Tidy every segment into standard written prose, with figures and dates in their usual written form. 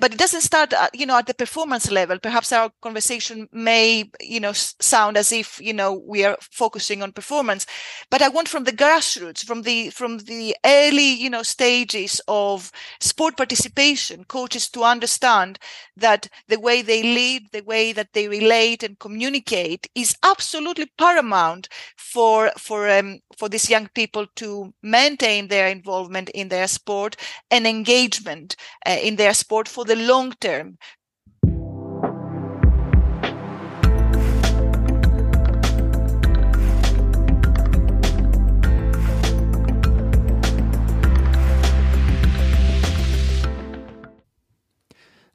But it doesn't start, at the performance level. Perhaps our conversation may, sound as if, we are focusing on performance. But I want from the grassroots, from the early, stages of sport participation, coaches to understand that the way they lead, the way that they relate and communicate is absolutely paramount for these young people to maintain their involvement in their sport and engagement in their sport for the long term.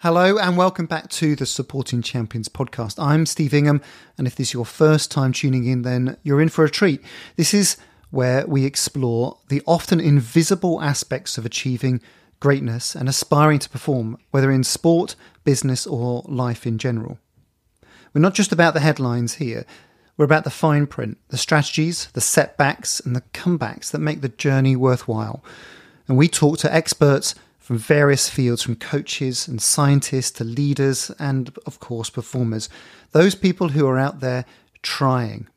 Hello and welcome back to the Supporting Champions podcast. I'm Steve Ingham, and if this is your first time tuning in, then you're in for a treat. This is where we explore the often invisible aspects of achieving greatness and aspiring to perform, whether in sport, business or life in general. We're not just about the headlines here, we're about the fine print, the strategies, the setbacks and the comebacks that make the journey worthwhile. And we talk to experts from various fields, from coaches and scientists to leaders and, of course, performers. Those people who are out there trying.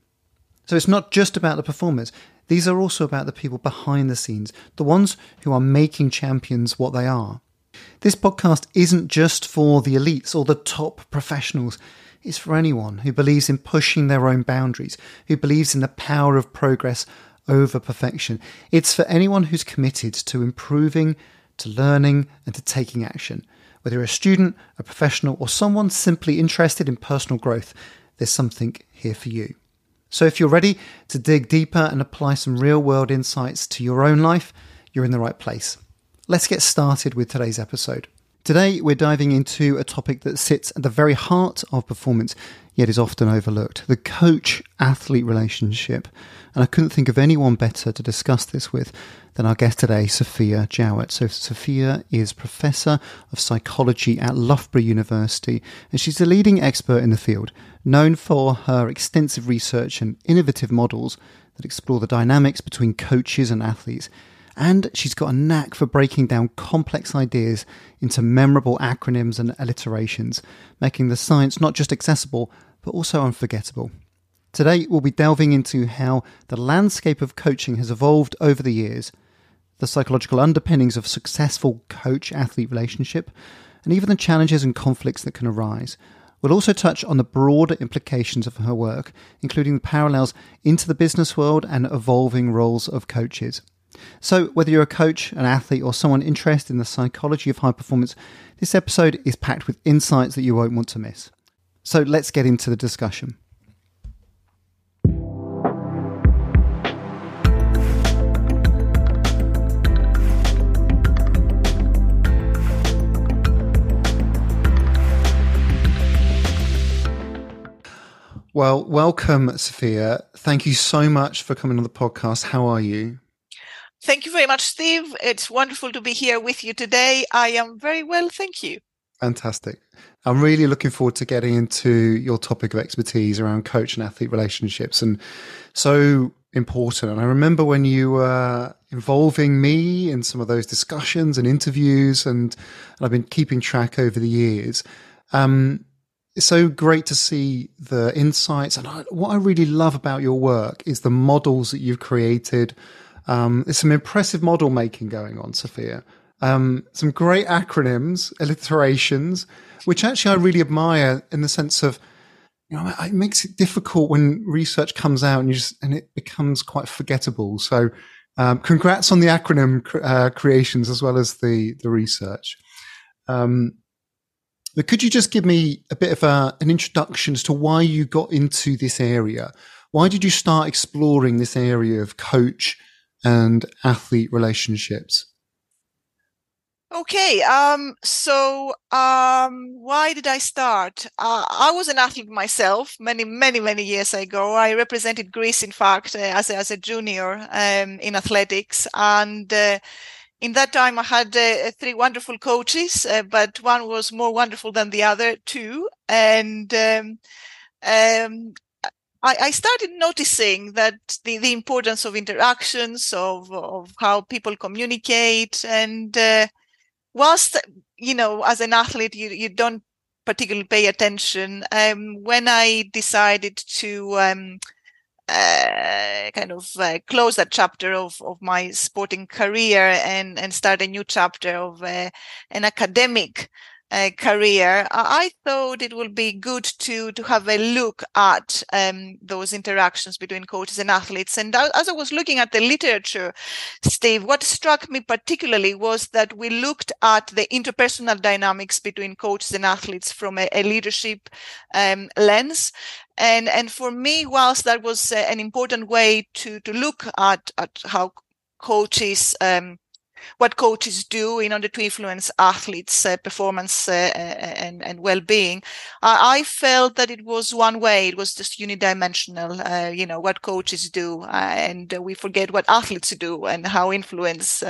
So it's not just about the performers. These are also about the people behind the scenes, the ones who are making champions what they are. This podcast isn't just for the elites or the top professionals. It's for anyone who believes in pushing their own boundaries, who believes in the power of progress over perfection. It's for anyone who's committed to improving, to learning and to taking action. Whether you're a student, a professional, or someone simply interested in personal growth, there's something here for you. So if you're ready to dig deeper and apply some real-world insights to your own life, you're in the right place. Let's get started with today's episode. Today, we're diving into a topic that sits at the very heart of performance, yet is often overlooked, the coach-athlete relationship. And I couldn't think of anyone better to discuss this with than our guest today, Sophia Jowett. So Sophia is Professor of Psychology at Loughborough University, and she's a leading expert in the field, known for her extensive research and innovative models that explore the dynamics between coaches and athletes. And she's got a knack for breaking down complex ideas into memorable acronyms and alliterations, making the science not just accessible, but also unforgettable. Today, we'll be delving into how the landscape of coaching has evolved over the years, the psychological underpinnings of successful coach-athlete relationship, and even the challenges and conflicts that can arise. We'll also touch on the broader implications of her work, including the parallels into the business world and evolving roles of coaches. So whether you're a coach, an athlete or someone interested in the psychology of high performance, this episode is packed with insights that you won't want to miss. So let's get into the discussion. Well, welcome, Sophia. Thank you so much for coming on the podcast. How are you? Thank you very much, Steve. It's wonderful to be here with you today. I am very well, thank you. Fantastic. I'm really looking forward to getting into your topic of expertise around coach and athlete relationships, and so important. And I remember when you were involving me in some of those discussions and interviews, and I've been keeping track over the years. It's so great to see the insights. And what I really love about your work is the models that you've created. There's some impressive model making going on, Sophia. Some great acronyms, alliterations, which actually I really admire in the sense of, it makes it difficult when research comes out and it becomes quite forgettable. So congrats on the acronym creations as well as the research. But could you just give me a bit of an introduction as to why you got into this area? Why did you start exploring this area of coach and athlete relationships? Okay, why did I start? I was an athlete myself many years ago. I represented Greece, in fact, as a junior in athletics. And in that time, I had three wonderful coaches, but one was more wonderful than the other two. And I started noticing that the importance of interactions, of how people communicate, and whilst, you know, as an athlete, you don't particularly pay attention. When I decided to close that chapter of my sporting career and start a new chapter of an academic career, I thought it would be good to have a look at those interactions between coaches and athletes. And as I was looking at the literature, Steve, what struck me particularly was that we looked at the interpersonal dynamics between coaches and athletes from a leadership lens. And for me, whilst that was an important way to look at how coaches what coaches do in order to influence athletes' performance and well-being, I felt that it was one way. It was just unidimensional, what coaches do, and we forget what athletes do and how athletes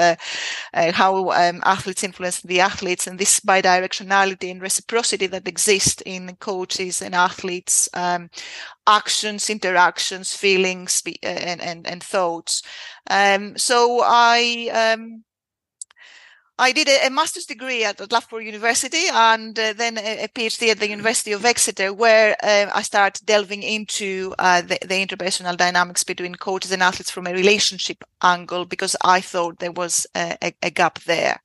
influence the athletes, and this bidirectionality and reciprocity that exists in coaches and athletes' actions, interactions, feelings, and thoughts. So I did a master's degree at Loughborough University and then a PhD at the University of Exeter, where I started delving into the interpersonal dynamics between coaches and athletes from a relationship angle, because I thought there was a gap there.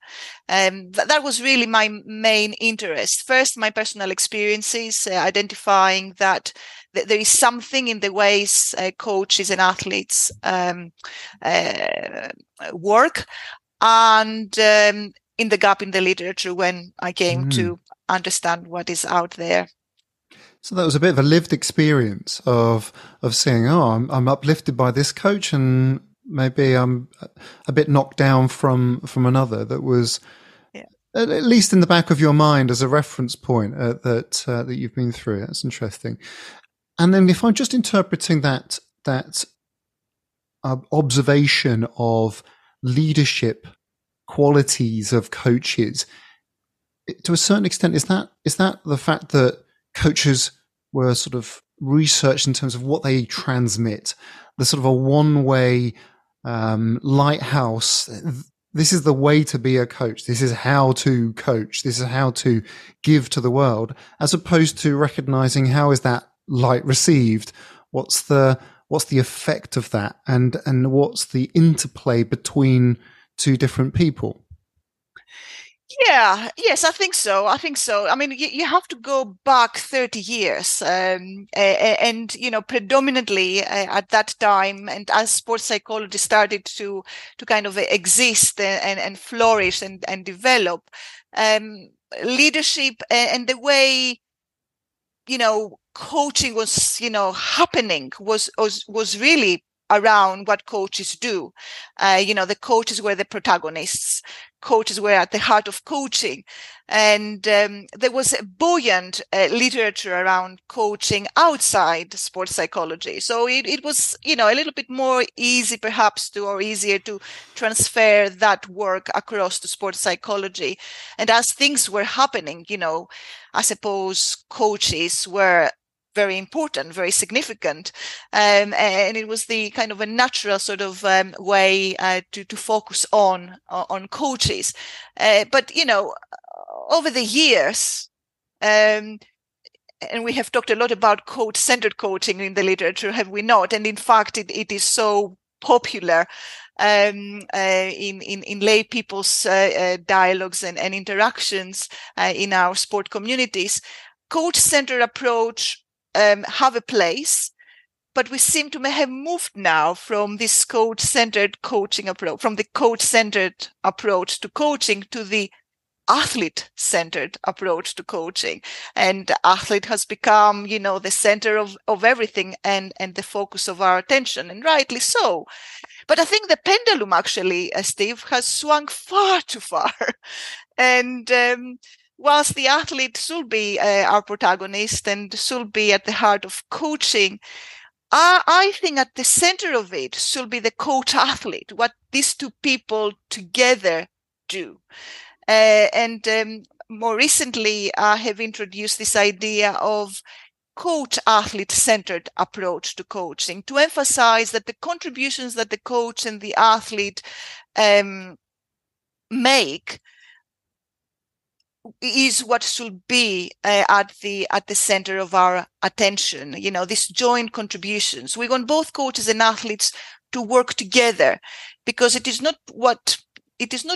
That was really my main interest. First, my personal experiences, identifying that there is something in the ways coaches and athletes work, and in the gap in the literature when I came to understand what is out there. So that was a bit of a lived experience of seeing, I'm uplifted by this coach and maybe I'm a bit knocked down from another. That was at least in the back of your mind as a reference point that you've been through. That's interesting. And then if I'm just interpreting that observation of leadership qualities of coaches, to a certain extent, is that the fact that coaches were sort of researched in terms of what they transmit, the sort of a one-way lighthouse? This is the way to be a coach. This is how to coach. This is how to give to the world, as opposed to recognizing how is that light received, what's the effect of that, and what's the interplay between two different people? I think so. I mean, you have to go back 30 years and, you know, predominantly at that time, and as sports psychology started to kind of exist and flourish and develop, leadership and the way, you know, coaching was, you know, happening was really around what coaches do. The coaches were the protagonists. Coaches were at the heart of coaching. And there was a buoyant literature around coaching outside sports psychology. So it was, you know, a little bit more easy perhaps easier to transfer that work across to sports psychology. And as things were happening, you know, I suppose coaches were very important, very significant. And it was the kind of a natural sort of way to focus on coaches. But, you know, over the years, and we have talked a lot about coach-centered coaching in the literature, have we not? And in fact, it is so popular in lay people's dialogues and interactions in our sport communities. Coach-centered approach have a place, but we seem to have moved now from this coach-centered approach to coaching to the athlete-centered approach to coaching. And athlete has become, you know, the center of everything and the focus of our attention, and rightly so. But I think the pendulum actually, Steve, has swung far too far. And whilst the athlete should be our protagonist and should be at the heart of coaching, I think at the center of it should be the coach-athlete, what these two people together do. More recently, I have introduced this idea of coach-athlete-centered approach to coaching, to emphasize that the contributions that the coach and the athlete make is what should be at the center of our attention. You know, these joint contributions. We want both coaches and athletes to work together, because it is not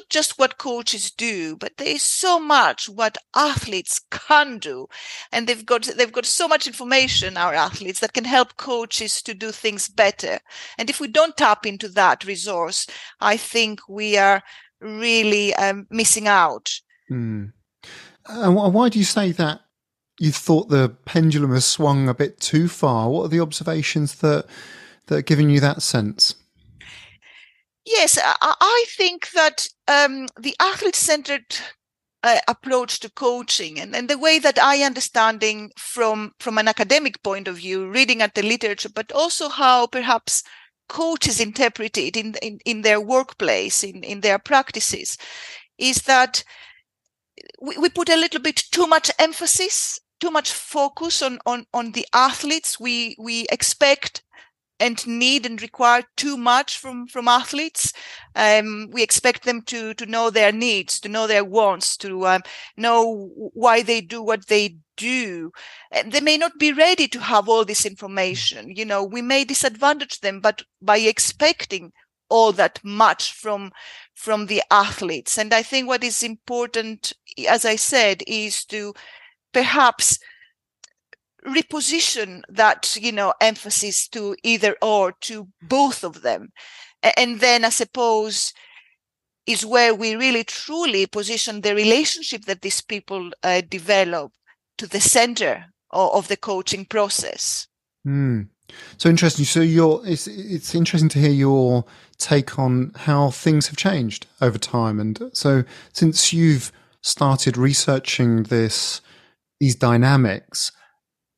just what coaches do, but there is so much what athletes can do, and they've got so much information, our athletes, that can help coaches to do things better. And if we don't tap into that resource, I think we are really missing out. Mm. And why do you say that? You thought the pendulum has swung a bit too far. What are the observations that are giving you that sense? Yes, I think that the athlete-centered approach to coaching and the way that I understanding from an academic point of view, reading at the literature, but also how perhaps coaches interpret it in their workplace, in their practices, is that we put a little bit too much emphasis, too much focus on the athletes. We expect and need and require too much from athletes. We expect them to know their needs, to know their wants, to know why they do what they do. And they may not be ready to have all this information. You know, we may disadvantage them, but by expecting all that much from the athletes. And I think what is important, as I said, is to perhaps reposition that, you know, emphasis to either or, to both of them. And then I suppose is where we really truly position the relationship that these people develop to the center of the coaching process. Mm. So interesting. So it's interesting to hear your take on how things have changed over time. And so since you've started researching these dynamics,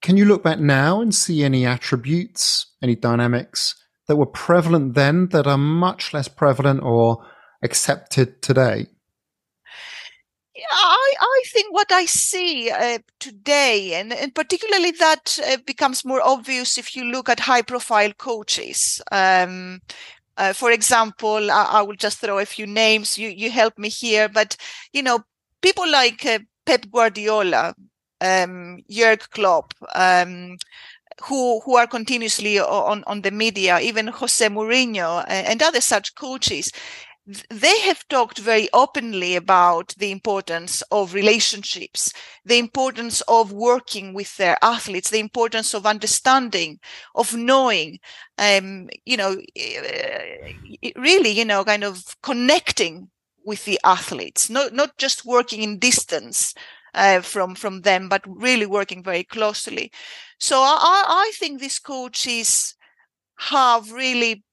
can you look back now and see any attributes, any dynamics that were prevalent then that are much less prevalent or accepted today? Yeah, I think what I see today, and particularly that becomes more obvious if you look at high-profile coaches. For example, I will just throw a few names. You help me here. But, you know, people like Pep Guardiola, Jürgen Klopp, who are continuously on the media, even Jose Mourinho and other such coaches, they have talked very openly about the importance of relationships, the importance of working with their athletes, the importance of understanding, of knowing, you know, really, you know, kind of connecting with the athletes, not just working in distance from them, but really working very closely. So I think these coaches have really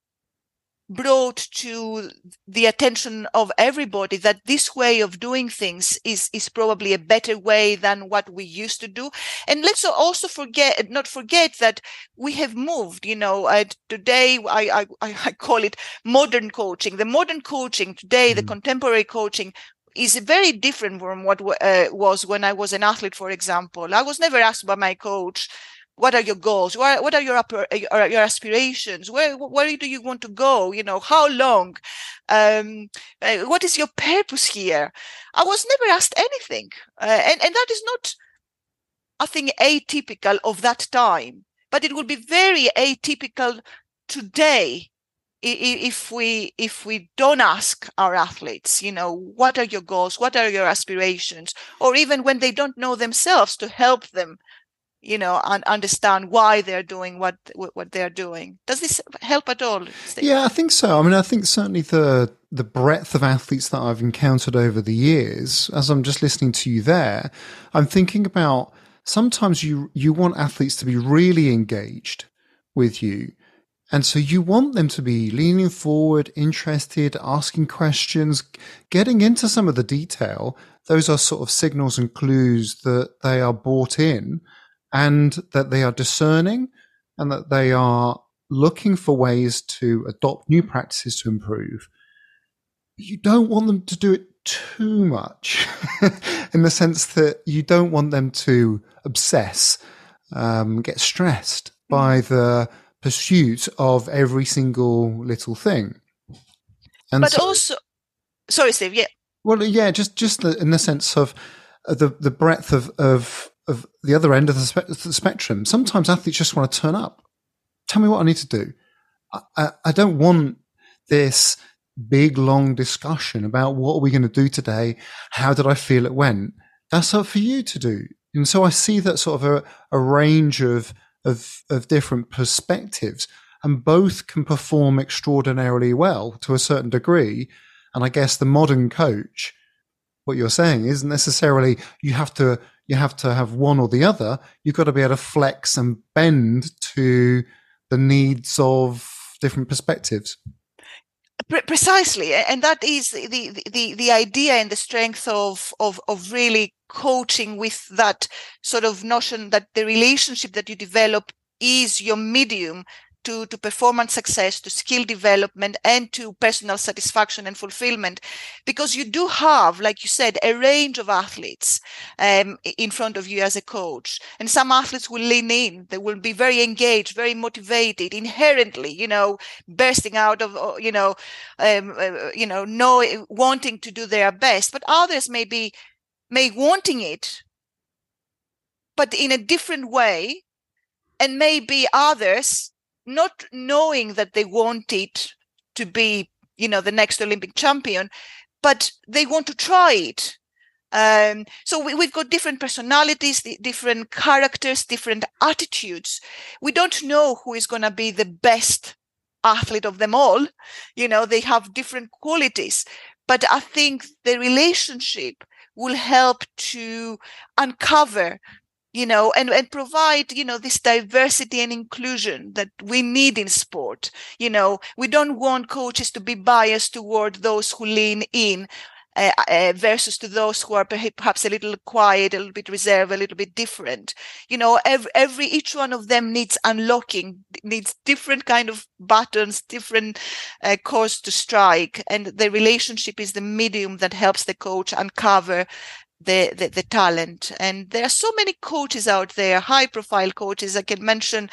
brought to the attention of everybody that this way of doing things is probably a better way than what we used to do. And let's also not forget that we have moved. You know, today I call it modern coaching. The modern coaching today, the contemporary coaching, is very different from what was when I was an athlete, for example. I was never asked by my coach, what are your goals? What are your aspirations? Where do you want to go? You know, how long? What is your purpose here? I was never asked anything. And that is not, I think, atypical of that time. But it would be very atypical today if we don't ask our athletes, you know, what are your goals, what are your aspirations, or even when they don't know themselves, to help them, you know, and understand why they're doing what they're doing. Does this help at all, Steve? Yeah, I think so. I mean, I think certainly the breadth of athletes that I've encountered over the years, as I'm just listening to you there, I'm thinking about sometimes you want athletes to be really engaged with you. And so you want them to be leaning forward, interested, asking questions, getting into some of the detail. Those are sort of signals and clues that they are bought in and that they are discerning and that they are looking for ways to adopt new practices to improve. You don't want them to do it too much in the sense that you don't want them to obsess, get stressed by the pursuit of every single little thing. And but so, also, sorry, Steve. Yeah. Well, yeah, just in the sense of the breadth of the other end of the spectrum. Sometimes athletes just want to turn up. Tell me what I need to do. I don't want this big, long discussion about what are we going to do today? How did I feel it went? That's up for you to do. And so I see that sort of a range of different perspectives, and both can perform extraordinarily well to a certain degree. And I guess the modern coach, what you're saying isn't necessarily you have to have one or the other. You've got to be able to flex and bend to the needs of different perspectives. Precisely, and that is the idea and the strength of really coaching, with that sort of notion that the relationship that you develop is your medium to performance success, to skill development, and to personal satisfaction and fulfillment. Because you do have, like you said, a range of athletes in front of you as a coach. And some athletes will lean in. They will be very engaged, very motivated, inherently, bursting out of, wanting to do their best. But others may wanting it, but in a different way. And maybe others not knowing that they want it to be, the next Olympic champion, but they want to try it. So we've got different personalities, different characters, different attitudes. We don't know who is going to be the best athlete of them all. They have different qualities. But I think the relationship will help to uncover and provide, this diversity and inclusion that we need in sport. We don't want coaches to be biased toward those who lean in versus to those who are perhaps a little quiet, a little bit reserved, a little bit different. Each one of them needs unlocking, needs different kind of buttons, different chords to strike. And the relationship is the medium that helps the coach uncover the talent. And there are so many coaches out there, high profile coaches. I can mention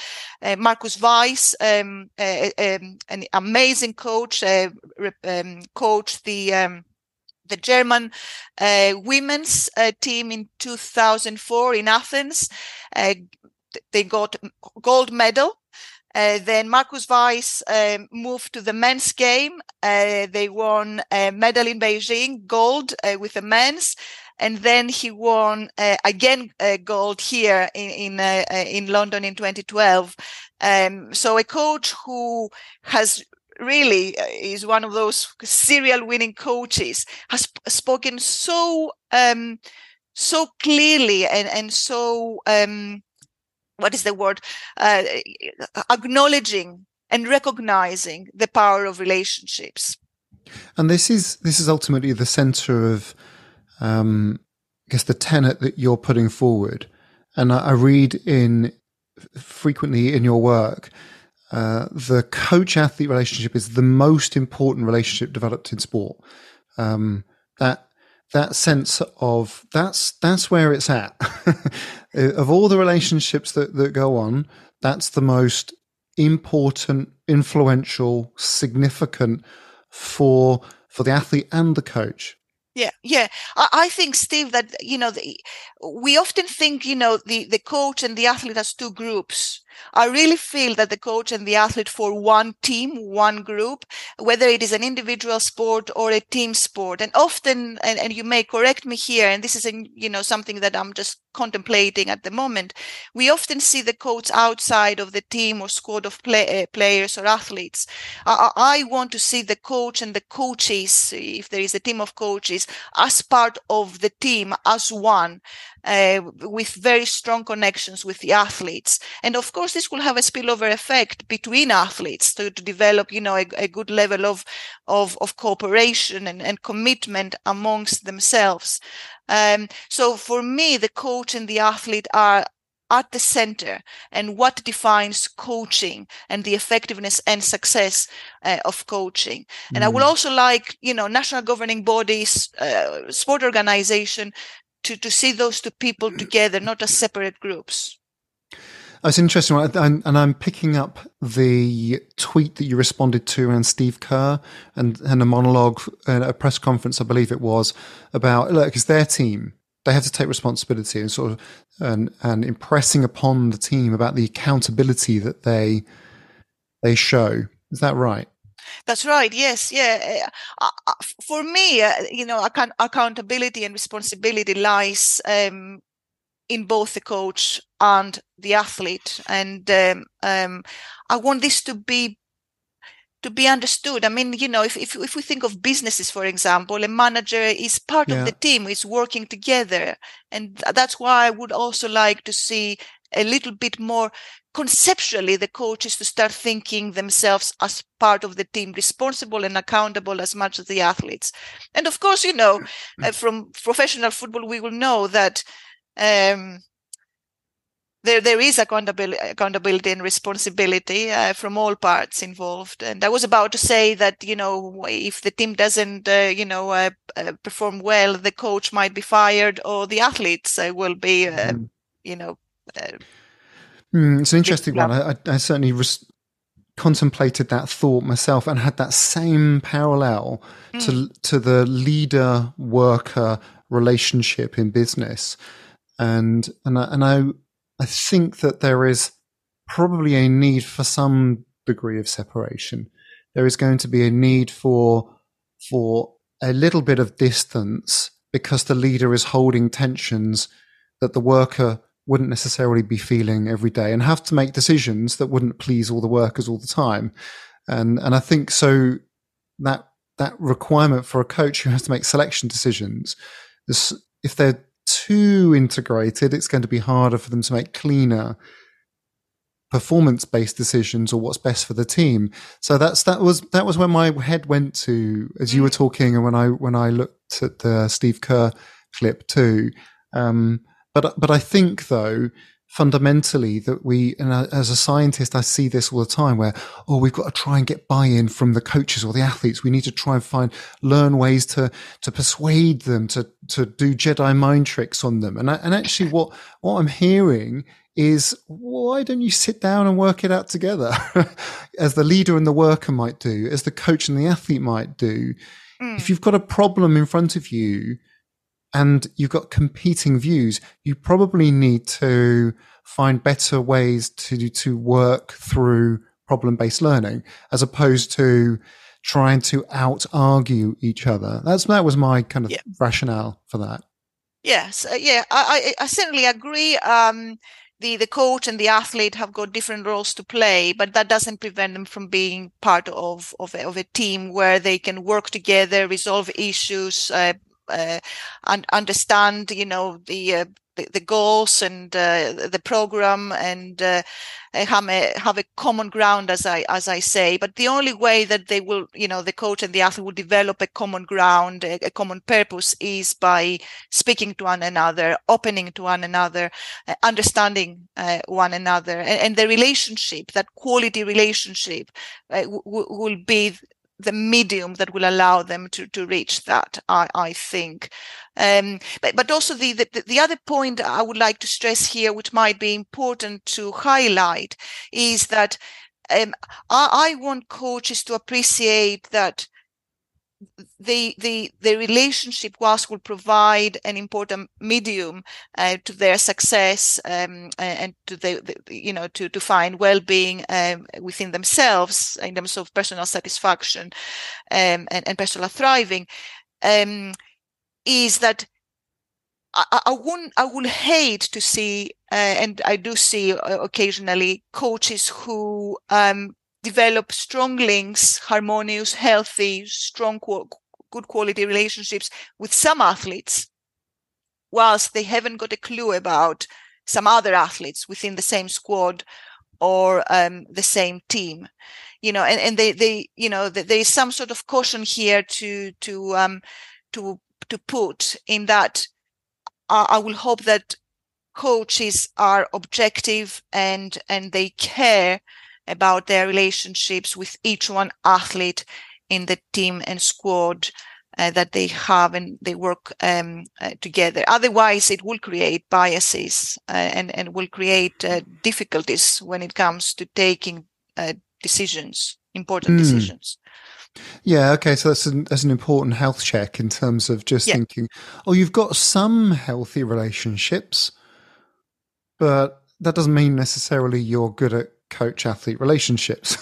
Markus Weiss, an amazing coach, coached the German women's team in 2004 in Athens. They got gold medal. Then Markus Weiss moved to the men's game. They won a medal in Beijing, gold with the men's. And then he won gold here in London in 2012. So a coach who has really is one of those serial winning coaches, has spoken so clearly and so acknowledging and recognizing the power of relationships. And this is ultimately the center of, I guess, the tenet that you're putting forward. And I read frequently in your work, the coach-athlete relationship is the most important relationship developed in sport. That sense of that's where it's at. Of all the relationships that go on, that's the most important, influential, significant for the athlete and the coach. Yeah. I think, Steve, that, we often think, the coach and the athlete as two groups. I really feel that the coach and the athlete form one team, one group, whether it is an individual sport or a team sport. And often, and you may correct me here, and this is, something that I'm just contemplating at the moment, we often see the coach outside of the team or squad of players or athletes. I want to see the coach and the coaches, if there is a team of coaches, as part of the team, as one, with very strong connections with the athletes. And of course, this will have a spillover effect between athletes to develop, a good level of cooperation and commitment amongst themselves. So for me, the coach and the athlete are at the center, and what defines coaching and the effectiveness and success of coaching. And I would also like, national governing bodies, sport organization, to see those two people together, not as separate groups. It's interesting, and I'm picking up the tweet that you responded to around Steve Kerr and a monologue at a press conference, I believe it was, about, look, it's their team. they have to take responsibility and sort of and impressing upon the team about the accountability that they show. Is that right? That's right. Yes. Yeah. For me, accountability and responsibility lies in both the coach and the athlete, and I want this to be understood. I mean, if we think of businesses, for example, a manager is part of the team, is working together, and that's why I would also like to see a little bit more conceptually the coaches to start thinking themselves as part of the team, responsible and accountable as much as the athletes. And of course, from professional football, we will know that there is accountability and responsibility from all parts involved. And I was about to say that, if the team doesn't, perform well, the coach might be fired or the athletes will be, it's an interesting one. I certainly contemplated that thought myself and had that same parallel to the leader-worker relationship in business. And I think that there is probably a need for some degree of separation. There is going to be a need for a little bit of distance because the leader is holding tensions that the worker wouldn't necessarily be feeling every day and have to make decisions that wouldn't please all the workers all the time. And I think so that requirement for a coach who has to make selection decisions, if they're too integrated, it's going to be harder for them to make cleaner performance-based decisions or what's best for the team. So that was where my head went to as you were talking, and when I looked at the Steve Kerr clip too. But I think though fundamentally that as a scientist I see this all the time where we've got to try and get buy-in from the coaches or the athletes. We need to try and learn ways to persuade them to do Jedi mind tricks on them. And actually what I'm hearing is, why don't you sit down and work it out together as the leader and the worker might do, as the coach and the athlete might do. If you've got a problem in front of you and you've got competing views, you probably need to find better ways to work through problem-based learning as opposed to trying to out-argue each other. That was my kind of rationale for that. Yes, I certainly agree. The coach and the athlete have got different roles to play, but that doesn't prevent them from being part of a team where they can work together, resolve issues, and understand, the goals and the program, and have a common ground, as I say. But the only way that they will, the coach and the athlete will develop a common ground, a common purpose, is by speaking to one another, opening to one another, understanding one another, and the relationship, that quality relationship, will be the medium that will allow them to reach that, I think. But also the other point I would like to stress here, which might be important to highlight, is that I want coaches to appreciate that the relationship, whilst will provide an important medium to their success and to to find well-being within themselves in terms of personal satisfaction and personal thriving, is that I would hate to see, and I do see occasionally, coaches who develop strong links, harmonious, healthy, strong, good quality relationships with some athletes, whilst they haven't got a clue about some other athletes within the same squad or the same team, and they there is some sort of caution here to put in that. I will hope that coaches are objective and they care about their relationships with each one athlete in the team and squad that they have, and they work together. Otherwise, it will create biases and will create difficulties when it comes to taking decisions, important decisions. Yeah, okay, so that's an important health check in terms of just thinking, oh, you've got some healthy relationships, but that doesn't mean necessarily you're good at coach-athlete relationships.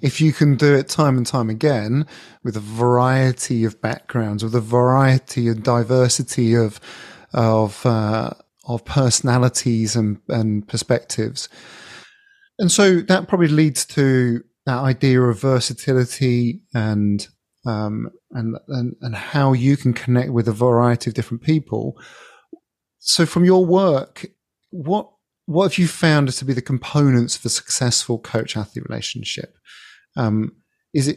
If you can do it time and time again with a variety of backgrounds, with a variety and diversity of personalities and perspectives. And so that probably leads to that idea of versatility and how you can connect with a variety of different people. So from your work, what have you found to be the components of a successful coach-athlete relationship? I'll leave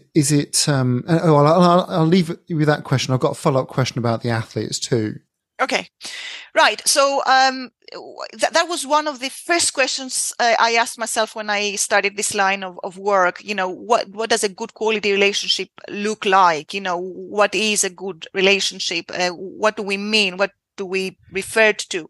it with that question. I've got a follow-up question about the athletes too. Okay. Right. So that was one of the first questions I asked myself when I started this line of work. You know, what does a good quality relationship look like? You know, what is a good relationship? What do we mean? What do we refer to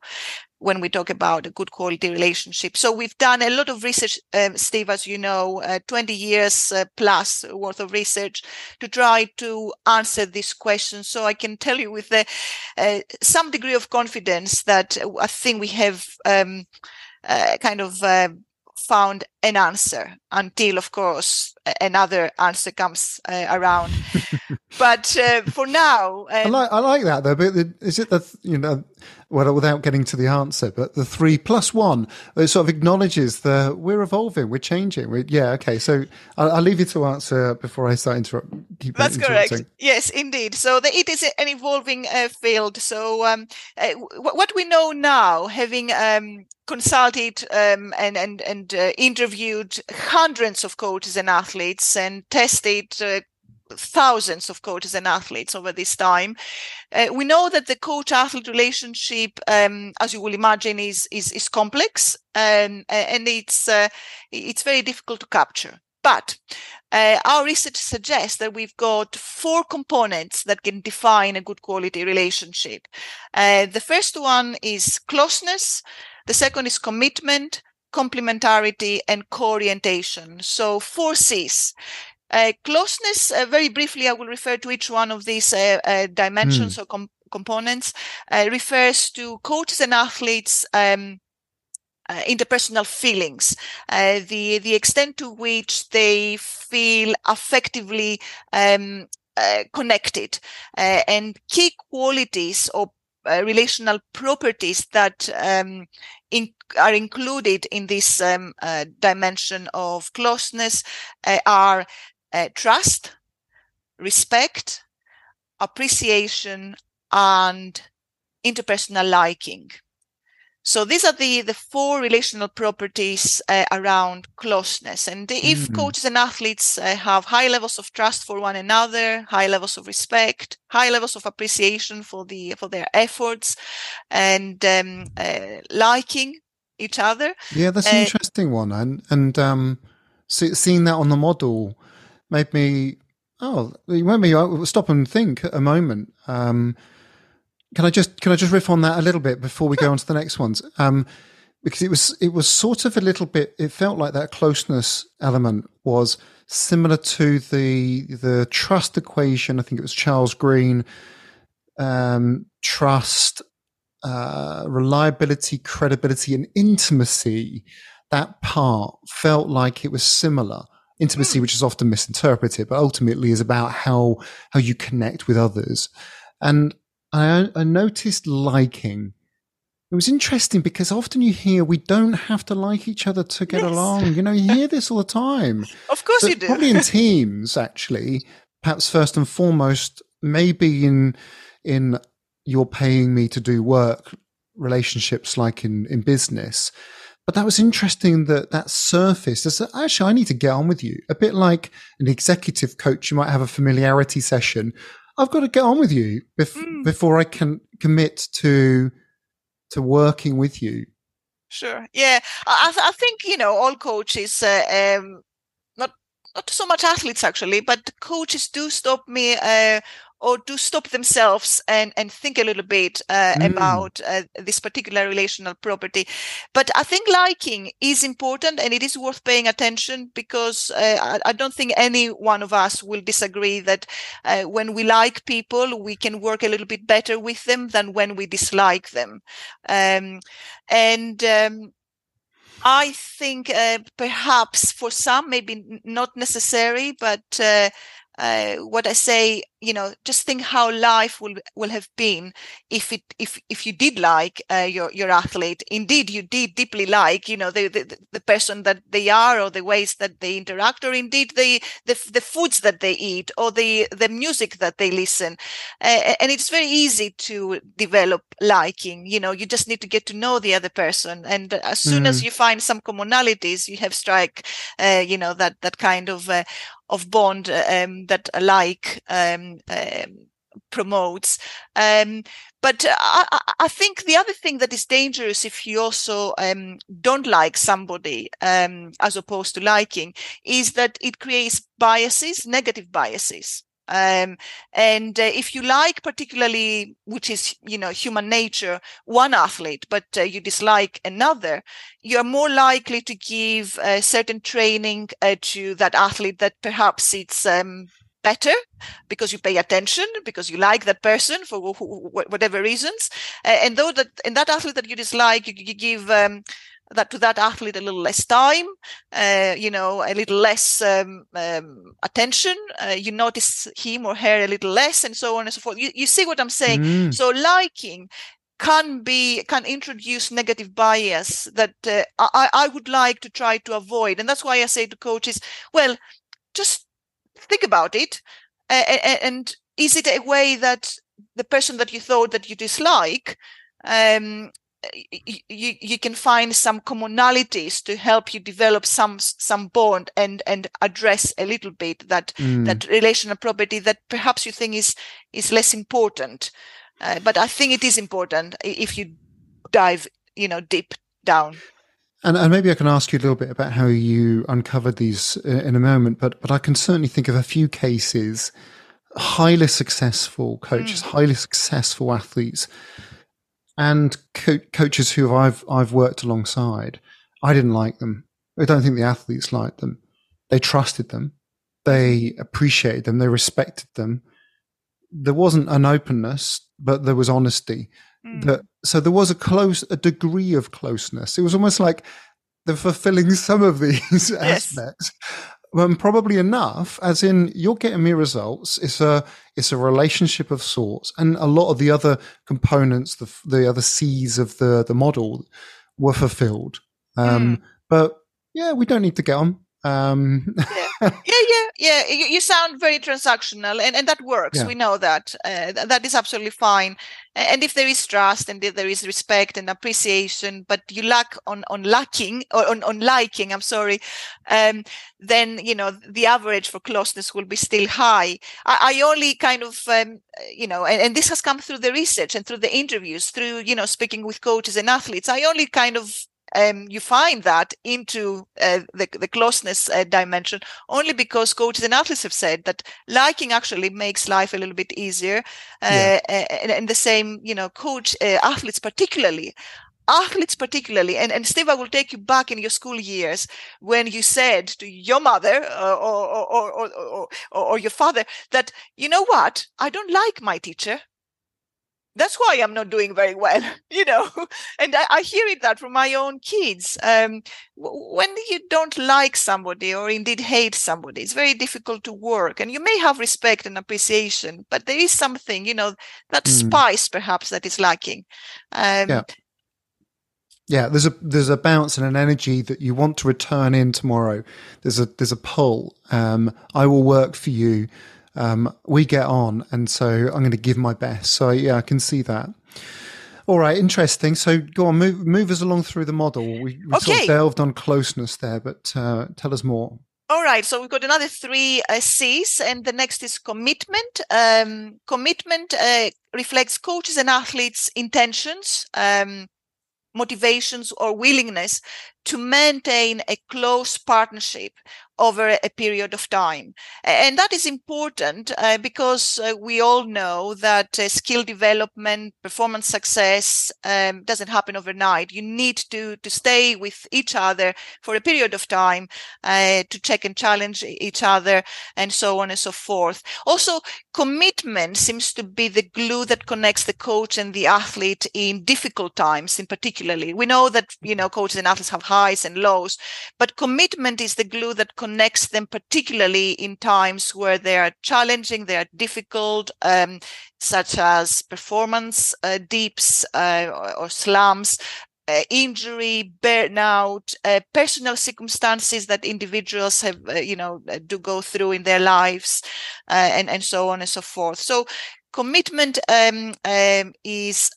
when we talk about a good quality relationship? So we've done a lot of research, Steve, as you know, 20 years plus worth of research to try to answer this question. So I can tell you with some degree of confidence that I think we have found an answer, until, of course, another answer comes around. But for now, I like that though. But is it that, you know, well, without getting to the answer, but the 3 + 1 it sort of acknowledges that we're evolving, we're changing. So I'll leave you to answer before I start interrupting. That's correct. Yes, indeed. So it is an evolving field. So what we know now, having consulted and interviewed hundreds of coaches and athletes and tested thousands of coaches and athletes over this time, we know that the coach-athlete relationship, as you will imagine, is complex and it's very difficult to capture. But our research suggests that we've got 4 components that can define a good quality relationship. The first one is closeness. The second is commitment, complementarity, and co-orientation. So 4 C's. Closeness, very briefly, I will refer to each one of these dimensions or components, refers to coaches and athletes' interpersonal feelings, the extent to which they feel affectively connected, and key qualities or relational properties that are included in this dimension of closeness are trust, respect, appreciation, and interpersonal liking. So these are the 4 relational properties around closeness. And if coaches and athletes have high levels of trust for one another, high levels of respect, high levels of appreciation for their efforts, and liking each other. Yeah, that's an interesting one. And seeing that on the model made me, stop and think a moment. Can I just riff on that a little bit before we go on to the next ones? Because it was sort of a little bit, it felt like that closeness element was similar to the trust equation. I think it was Charles Green, trust, reliability, credibility, and intimacy. That part felt like it was similar. Intimacy, which is often misinterpreted, but ultimately is about how you connect with others. And I noticed liking. It was interesting because often you hear we don't have to like each other to get along. You know, you hear this all the time. Of course but you do. Probably in teams, actually, perhaps first and foremost, maybe in you're paying me to do work relationships like in business. But that was interesting that surfaced. Actually, I need to get on with you. A bit like an executive coach, you might have a familiarity session. I've got to get on with you before I can commit to working with you. Sure. Yeah. I think, you know, all coaches, not so much athletes actually, but coaches do stop me or to stop themselves and think a little bit about this particular relational property. But I think liking is important and it is worth paying attention, because I don't think any one of us will disagree that when we like people, we can work a little bit better with them than when we dislike them. I think perhaps for some, maybe not necessary, but what I say, you know, just think how life will have been if you did like your athlete. Indeed, you did deeply like, you know, the person that they are, or the ways that they interact, or indeed the foods that they eat, or the music that they listen. And it's very easy to develop liking. You know, you just need to get to know the other person. And as soon as you find some commonalities, you have strike, you know, that kind of bond that alike promotes. But I think the other thing that is dangerous, if you also don't like somebody as opposed to liking, is that it creates biases, negative biases. And if you like, particularly, which is, you know, human nature, one athlete, but you dislike another, you're more likely to give certain training to that athlete that perhaps it's better, because you pay attention, because you like that person for whatever reasons. And though that athlete that you dislike, you give that to that athlete a little less time, you know, a little less attention. You notice him or her a little less, and so on and so forth. You see what I'm saying? So liking can introduce negative bias that I would like to try to avoid. And that's why I say to coaches, well, just think about it. And is it a way that the person that you thought that you dislike, you can find some commonalities to help you develop some bond and address a little bit that relational property that perhaps you think is less important, but I think it is important if you dive, you know, deep down. And maybe I can ask you a little bit about how you uncovered these in a moment, but I can certainly think of a few cases, highly successful coaches, highly successful athletes, and coaches who I've worked alongside. I didn't like them. I don't think the athletes liked them. They trusted them. They appreciated them. They respected them. There wasn't an openness, but there was honesty. So there was a degree of closeness. It was almost like they're fulfilling some of these aspects. Probably enough, as in you're getting me results. It's a relationship of sorts, and a lot of the other components, the other C's of the model, were fulfilled. But yeah, we don't need to get on. You sound very transactional, and that works. We know that that is absolutely fine. And if there is trust and if there is respect and appreciation, but you lack on liking, then, you know, the average for closeness will be still high. I only kind of, you know, and this has come through the research and through the interviews, through, you know, speaking with coaches and athletes. I only kind of you find that into the closeness dimension only because coaches and athletes have said that liking actually makes life a little bit easier. And the same, you know, coach athletes particularly. And Steve, I will take you back in your school years when you said to your mother or your father that, you know what, I don't like my teacher. That's why I'm not doing very well, you know, and I hear that from my own kids. When you don't like somebody or indeed hate somebody, it's very difficult to work, and you may have respect and appreciation, but there is something, you know, that spice perhaps that is lacking. There's a bounce and an energy that you want to return in tomorrow. There's a pull. I will work for you. We get on, and so I'm going to give my best. So yeah, I can see that. All right, interesting. So go on, move us along through the model. We sort of delved on closeness there, but tell us more. All right, so we've got another three C's, and the next is commitment. Commitment reflects coaches and athletes' intentions, motivations, or willingness to maintain a close partnership over a period of time. And that is important because we all know that skill development, performance success doesn't happen overnight. You need to stay with each other for a period of time to check and challenge each other and so on and so forth. Also, commitment seems to be the glue that connects the coach and the athlete in difficult times in particularly. We know that, you know, coaches and athletes have highs and lows, but commitment is the glue that connects them, particularly in times where they are challenging, they are difficult, such as performance dips or slumps, injury, burnout, personal circumstances that individuals have, do go through in their lives, and so on and so forth. So commitment is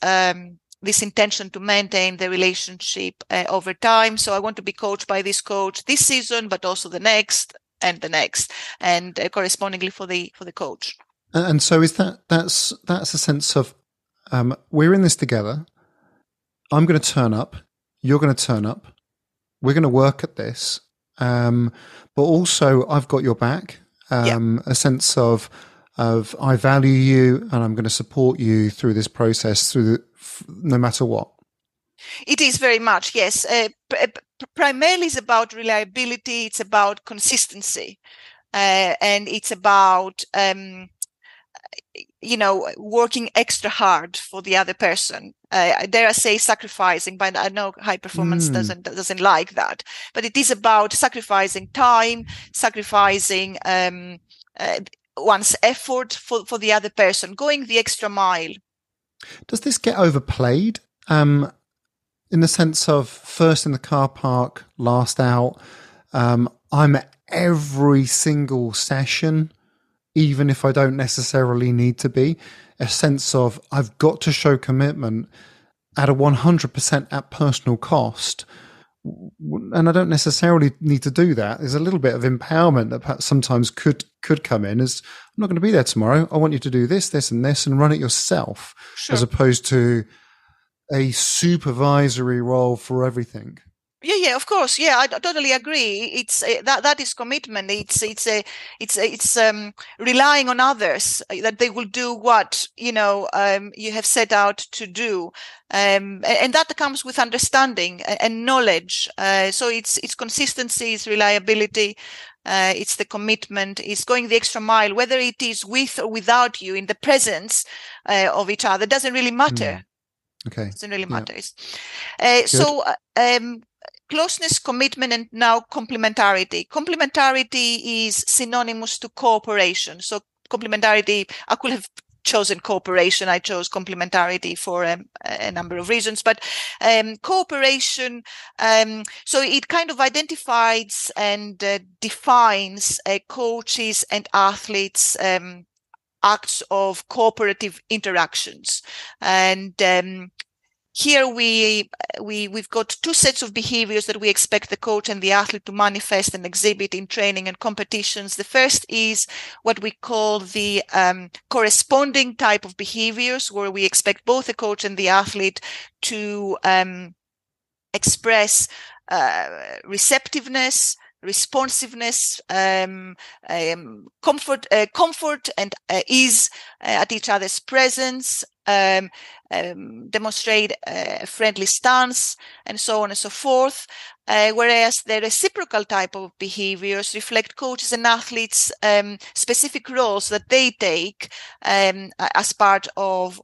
this intention to maintain the relationship over time. So I want to be coached by this coach this season, but also the next and the next, and correspondingly for the coach. And so is that's a sense of we're in this together. I'm going to turn up, you're going to turn up, we're going to work at this, but also I've got your back, a sense of I value you and I'm going to support you through this process, no matter what. It is very much, yes. Primarily it's about reliability, it's about consistency, and it's about working extra hard for the other person. Dare I say sacrificing, but I know high performance doesn't like that. But it is about sacrificing time, sacrificing one's effort for the other person, going the extra mile. Does this get overplayed in the sense of first in the car park, last out? I'm at every single session, even if I don't necessarily need to be, a sense of I've got to show commitment at a 100% at personal cost. And I don't necessarily need to do that. There's a little bit of empowerment that perhaps sometimes could come in as I'm not going to be there tomorrow. I want you to do this, this and this and run it yourself, sure, as opposed to a supervisory role for everything. Yeah, of course. Yeah, I totally agree. It's that is commitment. It's relying on others that they will do what you have set out to do, and that comes with understanding and knowledge. So it's consistency, it's reliability, it's the commitment, it's going the extra mile, whether it is with or without you, in the presence of each other. It doesn't really matter. Okay, it doesn't really matter. Yeah. Closeness, commitment, and now complementarity. Complementarity is synonymous to cooperation. So complementarity, I could have chosen cooperation. I chose complementarity for a number of reasons. But cooperation, so it kind of identifies and defines coaches and athletes' acts of cooperative interactions. And here we've got two sets of behaviors that we expect the coach and the athlete to manifest and exhibit in training and competitions. The first is what we call the corresponding type of behaviors, where we expect both the coach and the athlete to express receptiveness, responsiveness, comfort and ease at each other's presence, demonstrate a friendly stance, and so on and so forth. Whereas the reciprocal type of behaviors reflect coaches and athletes' specific roles that they take as part of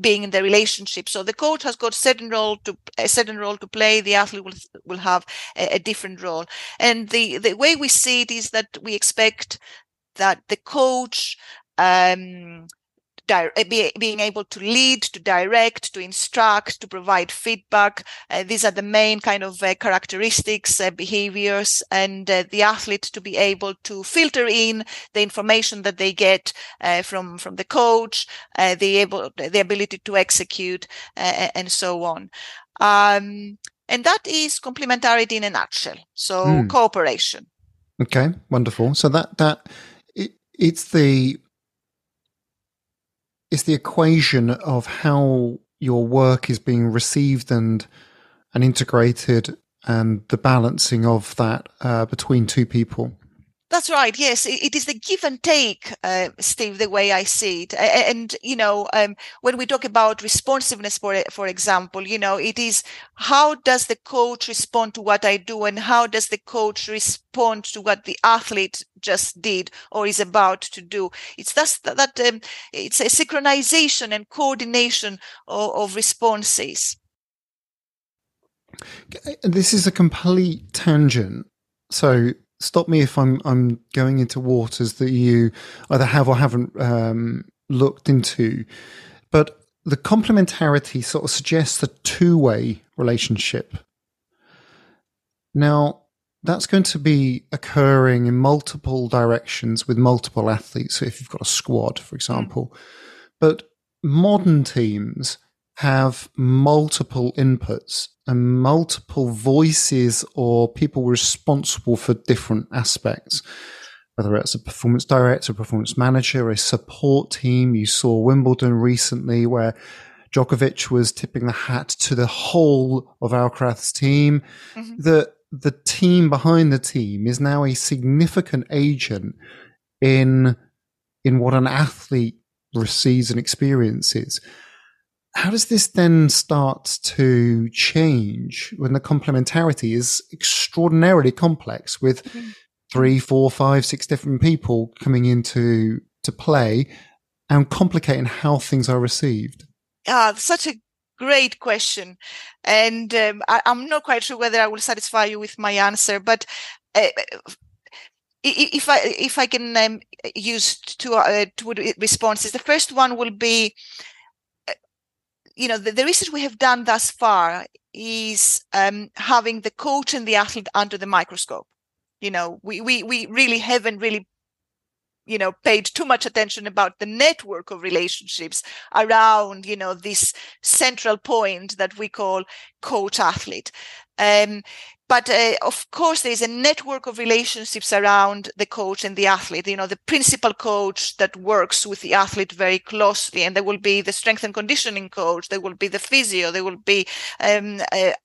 being in the relationship. So the coach has got a certain role to play. The athlete will have a different role. And the way we see it is that we expect that the coach, being able to lead, to direct, to instruct, to provide feedback. These are the main kind of characteristics, behaviors, and the athlete to be able to filter in the information that they get from the coach, the ability to execute, and so on. And that is complementarity in a nutshell. So cooperation. Okay, wonderful. So it's the equation of how your work is being received and integrated and the balancing of that between two people. That's right. Yes, it is the give and take, Steve, the way I see it. And, you know, when we talk about responsiveness, for example, you know, it is how does the coach respond to what I do, and how does the coach respond to what the athlete just did or is about to do. It's just that it's a synchronization and coordination of responses. This is a complete tangent. So stop me if I'm going into waters that you either have or haven't looked into. But the complementarity sort of suggests a two-way relationship. Now, that's going to be occurring in multiple directions with multiple athletes. So if you've got a squad, for example. But modern teams have multiple inputs and multiple voices or people responsible for different aspects, whether it's a performance director, a performance manager, a support team. You saw Wimbledon recently where Djokovic was tipping the hat to the whole of Alcaraz's team. Mm-hmm. The team behind the team is now a significant agent in what an athlete receives and experiences. How does this then start to change when the complementarity is extraordinarily complex with 3, 4, 5, 6 different people coming into play and complicating how things are received? Such a great question. And I'm not quite sure whether I will satisfy you with my answer, but if I can use two responses. The first one will be, you know, the research we have done thus far is having the coach and the athlete under the microscope. You know, we really haven't you know, paid too much attention about the network of relationships around, you know, this central point that we call coach-athlete. But of course, there is a network of relationships around the coach and the athlete, you know, the principal coach that works with the athlete very closely. And there will be the strength and conditioning coach. There will be the physio. There will be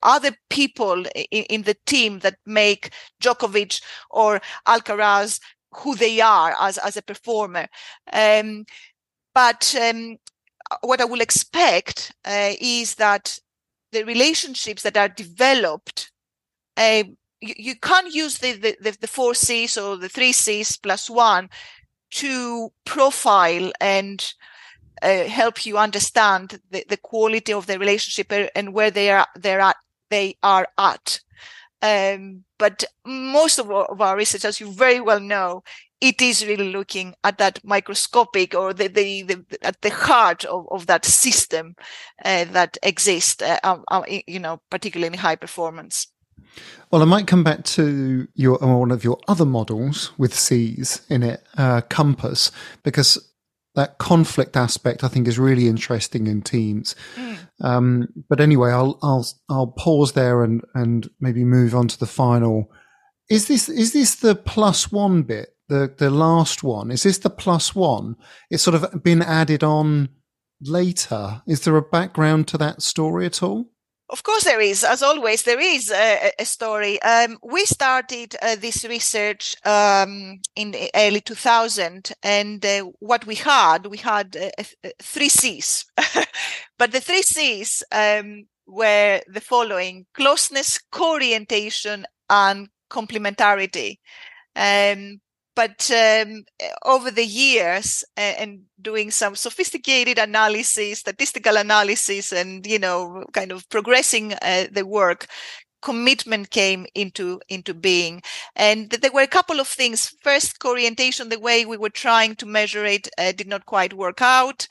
other people in the team that make Djokovic or Alcaraz who they are as a performer. But what I will expect is that the relationships that are developed, you can't use the 4 C's or the 3 C's plus one to profile and help you understand the quality of the relationship and where they are at. But most of our research, as you very well know, it is really looking at that microscopic or at the heart of that system that exists, you know, particularly in high performance. Well, I might come back to one of your other models with C's in it, Compass, because that conflict aspect I think is really interesting in teams. But anyway, I'll pause there and maybe move on to the final. Is this the plus one bit, the last one? Is this the plus one? It's sort of been added on later. Is there a background to that story at all? Of course there is. As always, there is a story. We started this research in the early 2000, and what we had 3 C's. But the 3 C's were the following: closeness, co-orientation, and complementarity. But over the years and doing some sophisticated analysis, statistical analysis, and, you know, kind of progressing the work, commitment came into being. And there were a couple of things. First, co-orientation, the way we were trying to measure it did not quite work out.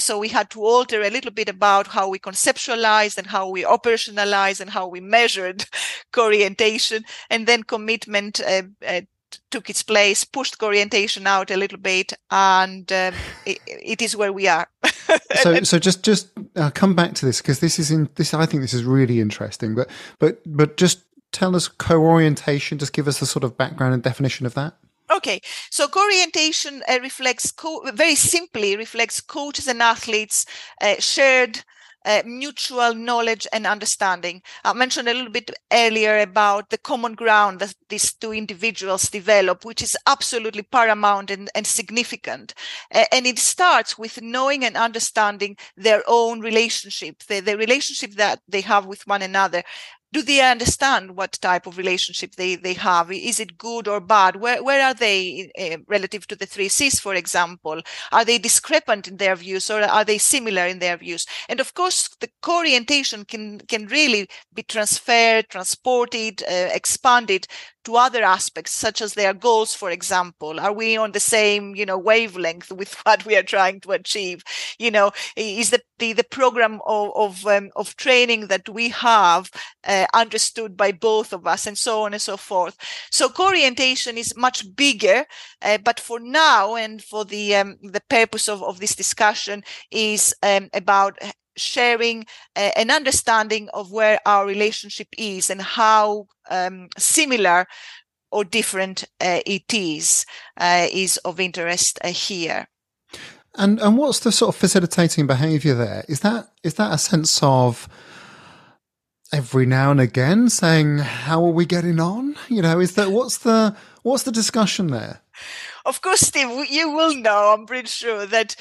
So we had to alter a little bit about how we conceptualized and how we operationalized and how we measured co-orientation. And then commitment took its place, pushed orientation out a little bit, and it is where we are. so just come back to this, because I think this is really interesting. But just tell us co-orientation. Just give us the sort of background and definition of that. Okay, so co-orientation reflects very simply reflects coaches and athletes' shared mutual knowledge and understanding. I mentioned a little bit earlier about the common ground that these two individuals develop, which is absolutely paramount and significant. And it starts with knowing and understanding their own relationship, the relationship that they have with one another. Do they understand what type of relationship they have? Is it good or bad? Where are they relative to the three Cs, for example? Are they discrepant in their views or are they similar in their views? And of course, the co-orientation can really be transferred, transported, expanded to other aspects, such as their goals, for example. Are we on the same, wavelength with what we are trying to achieve? Is the program of training that we have understood by both of us, and so on and so forth. So co-orientation is much bigger, but for now and for the purpose of this discussion is about sharing an understanding of where our relationship is and how similar or different it is of interest here. And what's the sort of facilitating behaviour there? Is that a sense of every now and again saying, how are we getting on? What's the discussion there? Of course, Steve, you will know, I'm pretty sure that,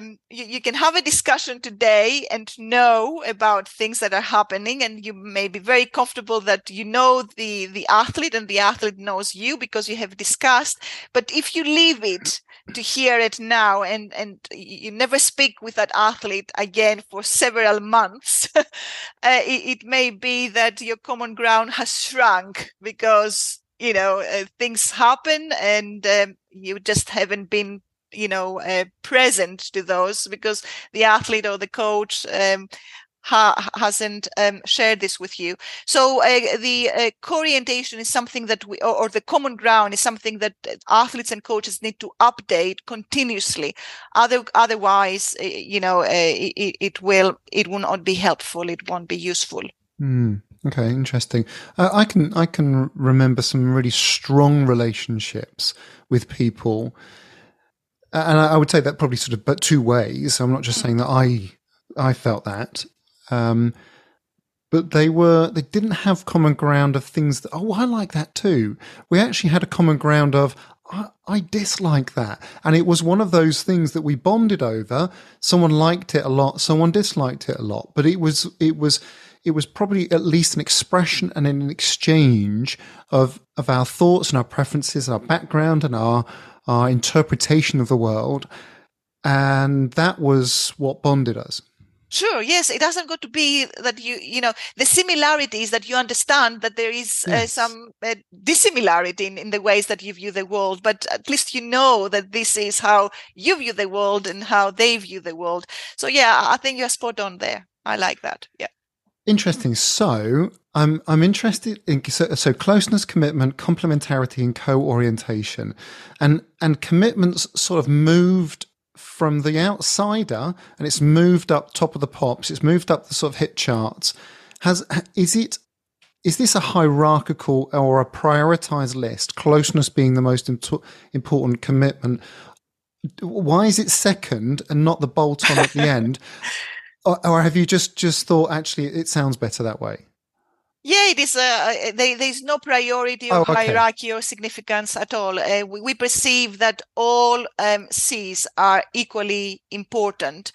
you can have a discussion today and know about things that are happening, and you may be very comfortable that you know the athlete and the athlete knows you because you have discussed. But if you leave it to hear it now and you never speak with that athlete again for several months, it may be that your common ground has shrunk because, things happen and you just haven't been present to those because the athlete or the coach hasn't shared this with you. So the co-orientation is something that or the common ground is something that athletes and coaches need to update continuously. Otherwise, it will not be helpful. It won't be useful. Mm, okay, interesting. I can remember some really strong relationships with people. And I would say that probably sort of, but two ways. I'm not just saying that I felt that, but they didn't have common ground of things that, I like that too. We actually had a common ground of I dislike that, and it was one of those things that we bonded over. Someone liked it a lot, someone disliked it a lot, but it was probably at least an expression and an exchange of our thoughts and our preferences, our background and our interpretation of the world, and that was what bonded us. Sure, yes, it hasn't got to be that the similarity is that you understand that there is some dissimilarity in the ways that you view the world, but at least you know that this is how you view the world and how they view the world. So yeah, I think you're spot on there. I like that, yeah. Interesting. So I'm interested in so closeness, commitment, complementarity, and co-orientation, and commitment's sort of moved from the outsider, and it's moved up top of the pops. It's moved up the sort of hit charts. Is this a hierarchical or a prioritized list? Closeness being the most important, commitment. Why is it second and not the bolt on at the end? Or have you just thought, actually, it sounds better that way? Yeah, it is. There's no priority or hierarchy or significance at all. We perceive that all Cs are equally important.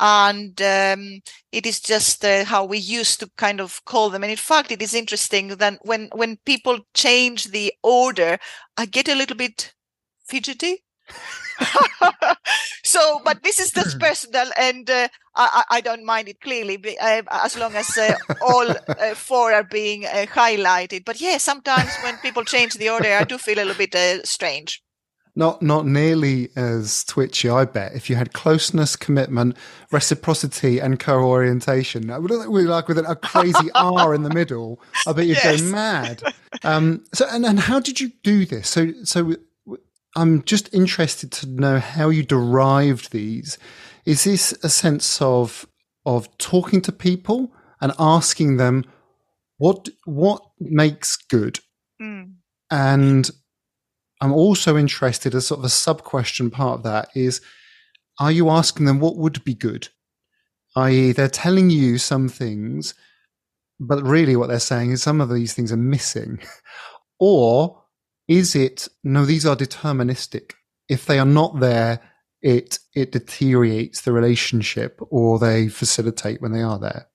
And it is just how we used to kind of call them. And in fact, it is interesting that when people change the order, I get a little bit fidgety. So, but this is just personal, and I don't mind it clearly, but, as long as all four are being highlighted. But yeah, sometimes when people change the order, I do feel a little bit strange. Not nearly as twitchy, I bet. If you had closeness, commitment, reciprocity, and co-orientation, I would like with a crazy R in the middle. I bet you'd go mad. So, and how did you do this? So. I'm just interested to know how you derived these. Is this a sense of talking to people and asking them what makes good? Mm. And I'm also interested, as sort of a sub-question part of that is, are you asking them what would be good? i.e. they're telling you some things, but really what they're saying is some of these things are missing. Or is it, no, these are deterministic. If they are not there, it deteriorates the relationship, or they facilitate when they are there.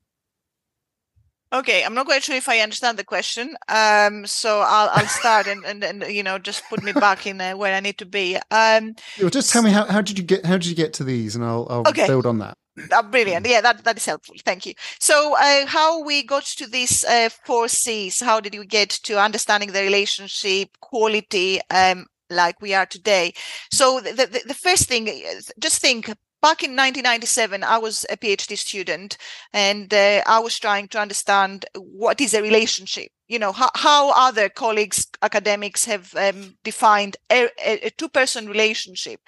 Okay, I'm not quite sure if I understand the question. So I'll start and you know, just put me back in where I need to be. Just tell me how did you get to these, and I'll build on that. Brilliant. Yeah, that is helpful. Thank you. So how we got to these four C's, how did you get to understanding the relationship, quality, like we are today? So the first thing is, just think, back in 1997, I was a PhD student, and I was trying to understand what is a relationship. You know, how other colleagues, academics have defined a two-person relationship.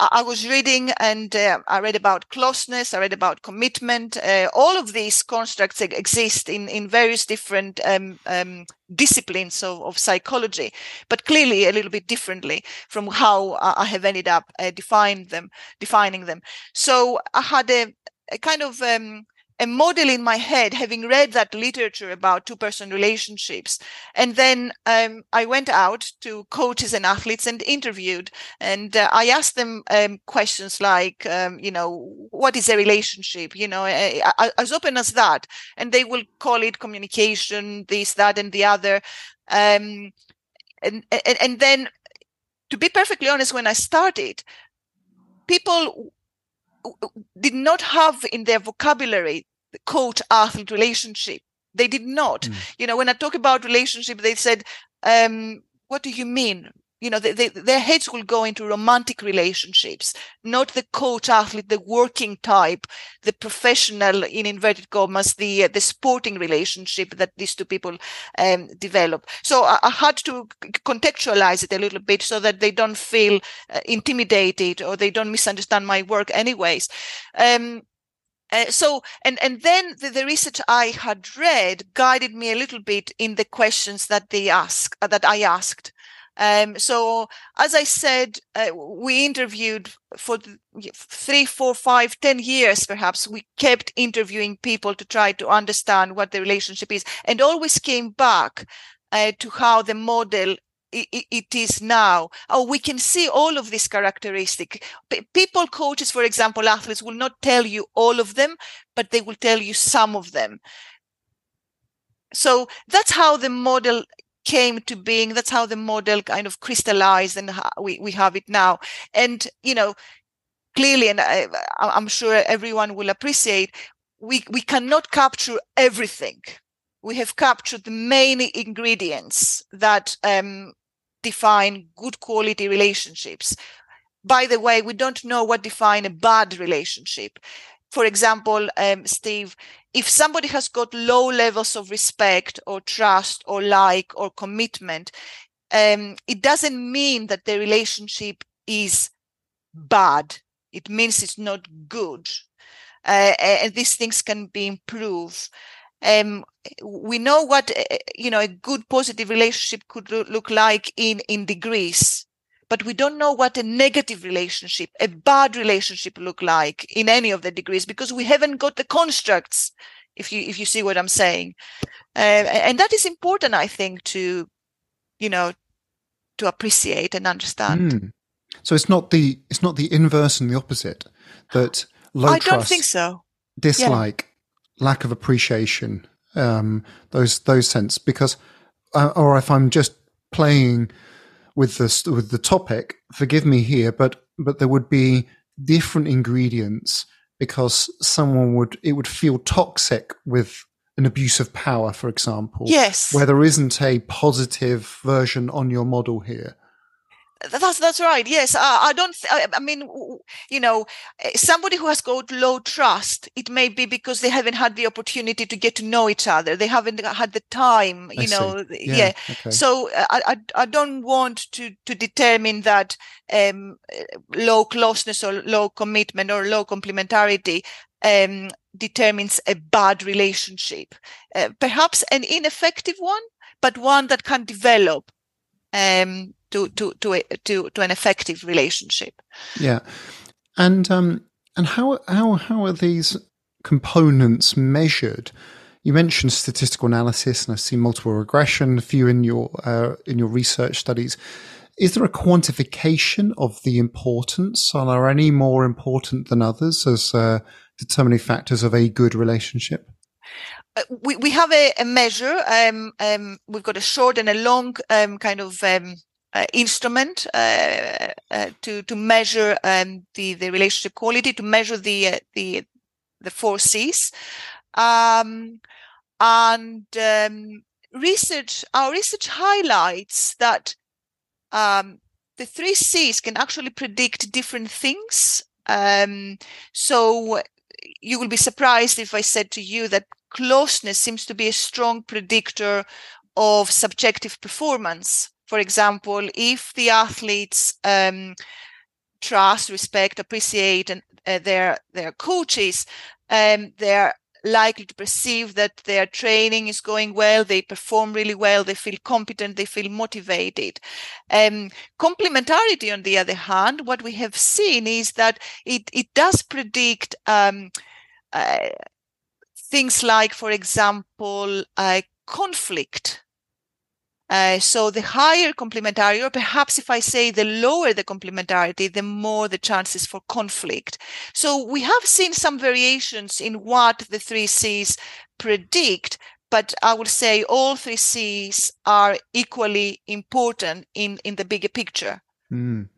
I was reading, and I read about closeness, I read about commitment. All of these constructs exist in various different disciplines of psychology, but clearly a little bit differently from how I have ended up defining them. So I had a kind of a model in my head, having read that literature about two-person relationships. And then I went out to coaches and athletes and interviewed. And I asked them questions like, you know, what is a relationship? You know, as open as that. And they will call it communication, this, that, and the other. And then, to be perfectly honest, when I started, people did not have in their vocabulary the coach-athlete relationship. They did not. Mm. You know, when I talk about relationship, they said, what do you mean? You know, their heads will go into romantic relationships, not the coach-athlete, the working type, the professional, in inverted commas, the sporting relationship that these two people develop. So I had to contextualize it a little bit so that they don't feel intimidated, or they don't misunderstand my work anyways. So then the research I had read guided me a little bit in the questions that I asked. So as I said, we interviewed for 3, 4, 5, 10 years, perhaps. We kept interviewing people to try to understand what the relationship is, and always came back to how the model it is now. Oh, we can see all of these characteristics. People, coaches, for example, athletes, will not tell you all of them, but they will tell you some of them. So that's how the model came to being. That's how the model kind of crystallized, and we have it now. And, you know, clearly, and I'm sure everyone will appreciate, we cannot capture everything. We have captured the main ingredients that define good quality relationships. By the way, we don't know what define a bad relationship. For example, Steve, if somebody has got low levels of respect or trust or like or commitment, it doesn't mean that the relationship is bad. It means it's not good. And these things can be improved. We know what, you know, a good positive relationship could look like in degrees. But we don't know what a negative relationship, a bad relationship, look like in any of the degrees, because we haven't got the constructs, if you see what I'm saying. And that is important, I think, to, you know, to appreciate and understand. Mm. So it's not the inverse and the opposite, that low trust, I don't think so. Dislike, yeah. Lack of appreciation, those sense, because, or if I'm just playing with the topic, forgive me here, but there would be different ingredients, because it would feel toxic with an abuse of power, for example. Yes, where there isn't a positive version on your model here. That's right. Yes, I don't. I mean, you know, somebody who has got low trust, it may be because they haven't had the opportunity to get to know each other. They haven't had the time. You know. Yeah. Yeah. Okay. So I don't want to determine that low closeness or low commitment or low complementarity determines a bad relationship. Perhaps an ineffective one, but one that can develop to an effective relationship. Yeah, and And how are these components measured? You mentioned statistical analysis, and I've seen multiple regression, a few in your research studies. Is there a quantification of the importance? Are there any more important than others as determining factors of a good relationship? We have a measure. We've got a short and a long instrument to measure the relationship quality, to measure the four C's. Our research highlights that the three C's can actually predict different things. So you will be surprised if I said to you that closeness seems to be a strong predictor of subjective performance. For example, if the athletes trust, respect, appreciate their coaches, they're likely to perceive that their training is going well, they perform really well, they feel competent, they feel motivated. Complementarity, on the other hand, what we have seen is that it does predict things like, for example, conflict. So the higher complementarity, or perhaps if I say the lower the complementarity, the more the chances for conflict. So we have seen some variations in what the three C's predict, but I would say all three C's are equally important in the bigger picture. Mm.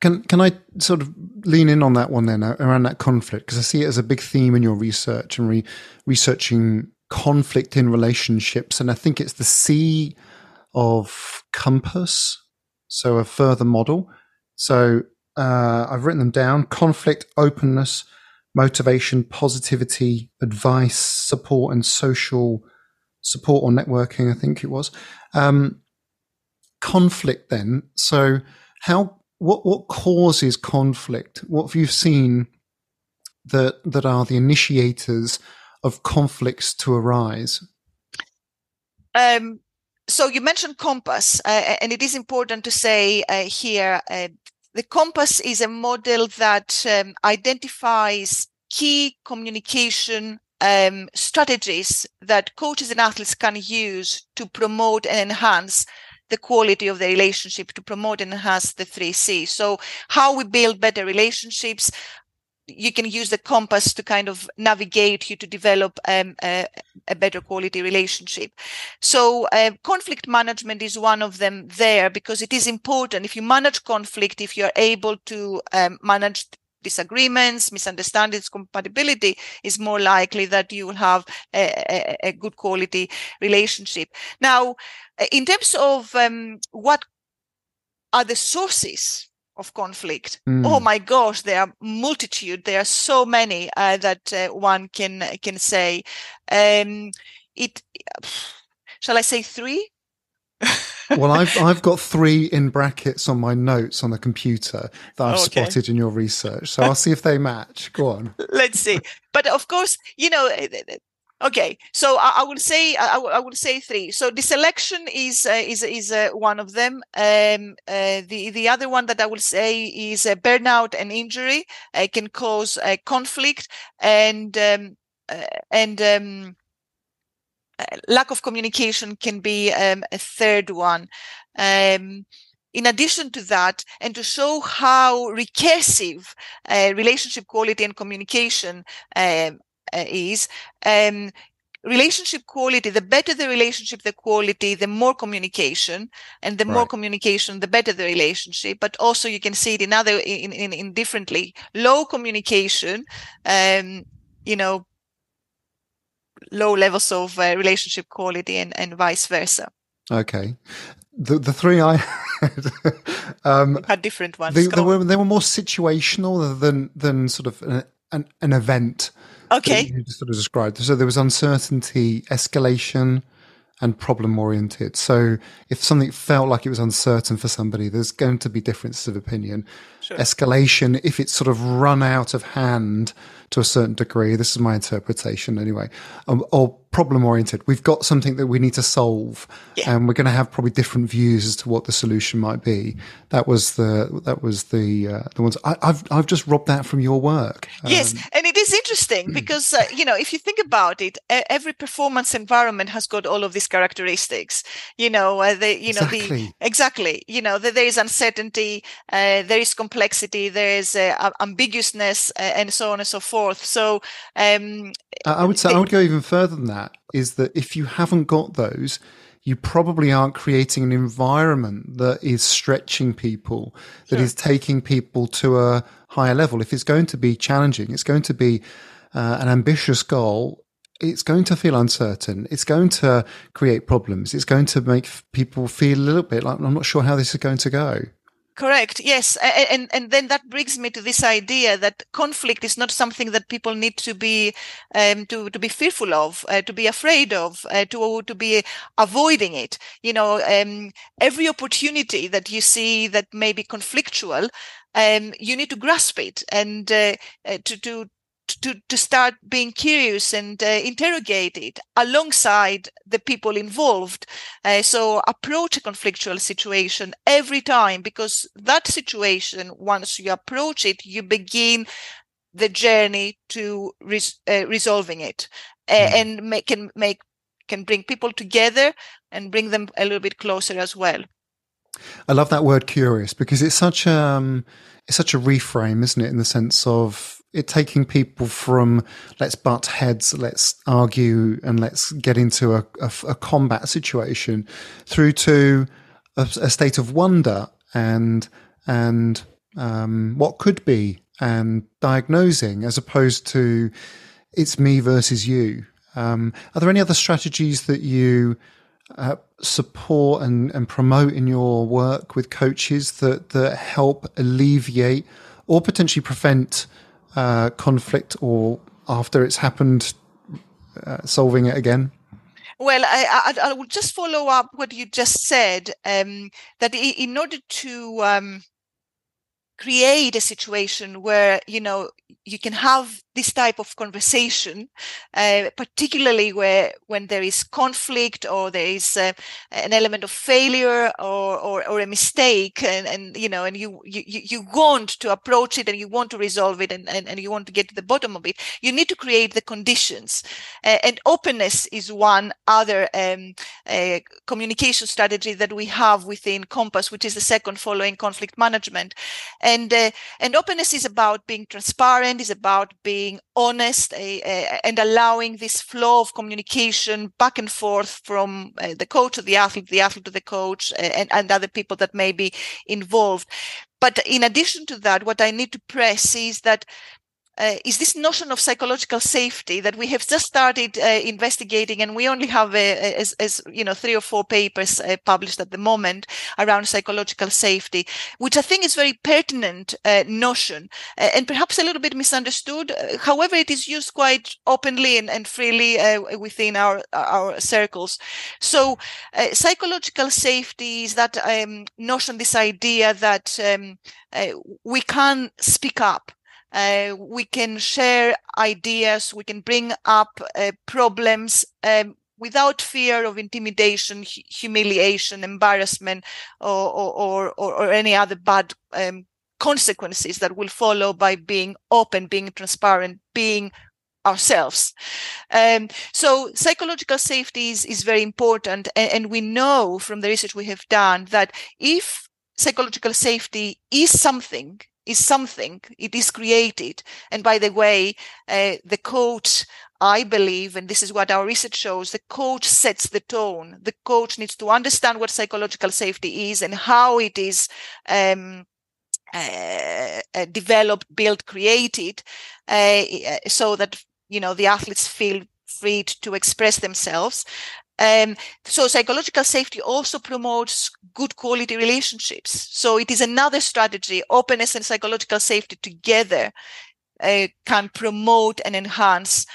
Can I sort of lean in on that one then, around that conflict? Because I see it as a big theme in your research and researching conflict in relationships. And I think it's the C of compass, so a further model. So I've written them down: conflict, openness, motivation, positivity, advice, support, and social support or networking, I think it was. Conflict then. So what causes conflict? What have you seen that are the initiators of conflicts to arise? So you mentioned compass, and it is important to say here, the compass is a model that identifies key communication strategies that coaches and athletes can use to promote and enhance the quality of the relationship, to promote and enhance the three C's. So how we build better relationships, you can use the compass to kind of navigate you to develop a better quality relationship. So conflict management is one of them there, because it is important. If you manage conflict, if you're able to manage disagreements, misunderstandings, compatibility, is more likely that you will have a good quality relationship. Now, in terms of what are the sources of conflict? Oh my gosh, there are multitude. There are so many that one can say. Shall I say three? Well, I've got three in brackets on my notes on the computer that I've spotted in your research. So I'll see if they match. Go on. Let's see. But of course, you know. Okay, so I would say three. So deselection is one of them. The other one that I would say is burnout and injury can cause conflict, and lack of communication can be a third one. In addition to that, and to show how recursive relationship quality and communication is, relationship quality, the better the relationship, the quality, the more communication, and the more communication, the better the relationship. But also you can see it in other in differently. Low communication, low levels of relationship quality, and vice versa. Okay, the three I had had different ones. They were more situational than sort of an event. Okay. You sort of described. So there was uncertainty, escalation, and problem oriented. So if something felt like it was uncertain for somebody, there's going to be differences of opinion. sure. escalation if it's sort of run out of hand to a certain degree. This is my interpretation anyway, or problem-oriented. We've got something that we need to solve, and we're going to have probably different views as to what the solution might be. That was the ones I've just robbed that from your work. Yes, and it is interesting because if you think about it, every performance environment has got all of these characteristics. There is uncertainty, there is complexity, there is ambiguousness, and so on and so forth. So I would go even further than that, is that if you haven't got those, you probably aren't creating an environment that is stretching people, that is taking people to a higher level. If it's going to be challenging, it's going to be an ambitious goal, it's going to feel uncertain, it's going to create problems, it's going to make people feel a little bit like, I'm not sure how this is going to go. Correct. Yes. And then that brings me to this idea that conflict is not something that people need to be to be fearful of, to be afraid of, to be avoiding it. Every opportunity that you see that may be conflictual, you need to grasp it and to start being curious and interrogate it alongside the people involved. So approach a conflictual situation every time, because that situation, once you approach it, you begin the journey to resolving it, and can bring people together and bring them a little bit closer as well. I love that word curious, because it's such a reframe, isn't it, in the sense of it taking people from let's butt heads, let's argue, and let's get into a combat situation, through to a state of wonder and what could be, and diagnosing, as opposed to it's me versus you. Are there any other strategies that you support and promote in your work with coaches that help alleviate or potentially prevent conflict, or after it's happened, solving it again? Well, I would just follow up what you just said, that in order to create a situation where, you can have this type of conversation, particularly when there is conflict or there is an element of failure or a mistake, and you want to approach it and you want to resolve it and you want to get to the bottom of it, you need to create the conditions. And openness is one other communication strategy that we have within Compass, which is the second following conflict management. And openness is about being transparent, is about being honest, and allowing this flow of communication back and forth from the coach to the athlete to the coach, and other people that may be involved. But in addition to that, what I need to press is that is this notion of psychological safety that we have just started investigating, and we only have, as 3 or 4 papers published at the moment around psychological safety, which I think is very pertinent notion, and perhaps a little bit misunderstood. However, it is used quite openly and freely within our circles. So psychological safety is that notion, this idea that we can speak up. We can share ideas, we can bring up problems without fear of intimidation, humiliation, embarrassment, or any other bad consequences that will follow by being open, being transparent, being ourselves. So psychological safety is very important. And we know from the research we have done that if psychological safety is something, it is created. And by the way, the coach, I believe, and this is what our research shows, the coach sets the tone. The coach needs to understand what psychological safety is and how it is developed, built, created, so that, the athletes feel free to express themselves. So psychological safety also promotes good quality relationships. So it is another strategy. Openness and psychological safety together can promote and enhance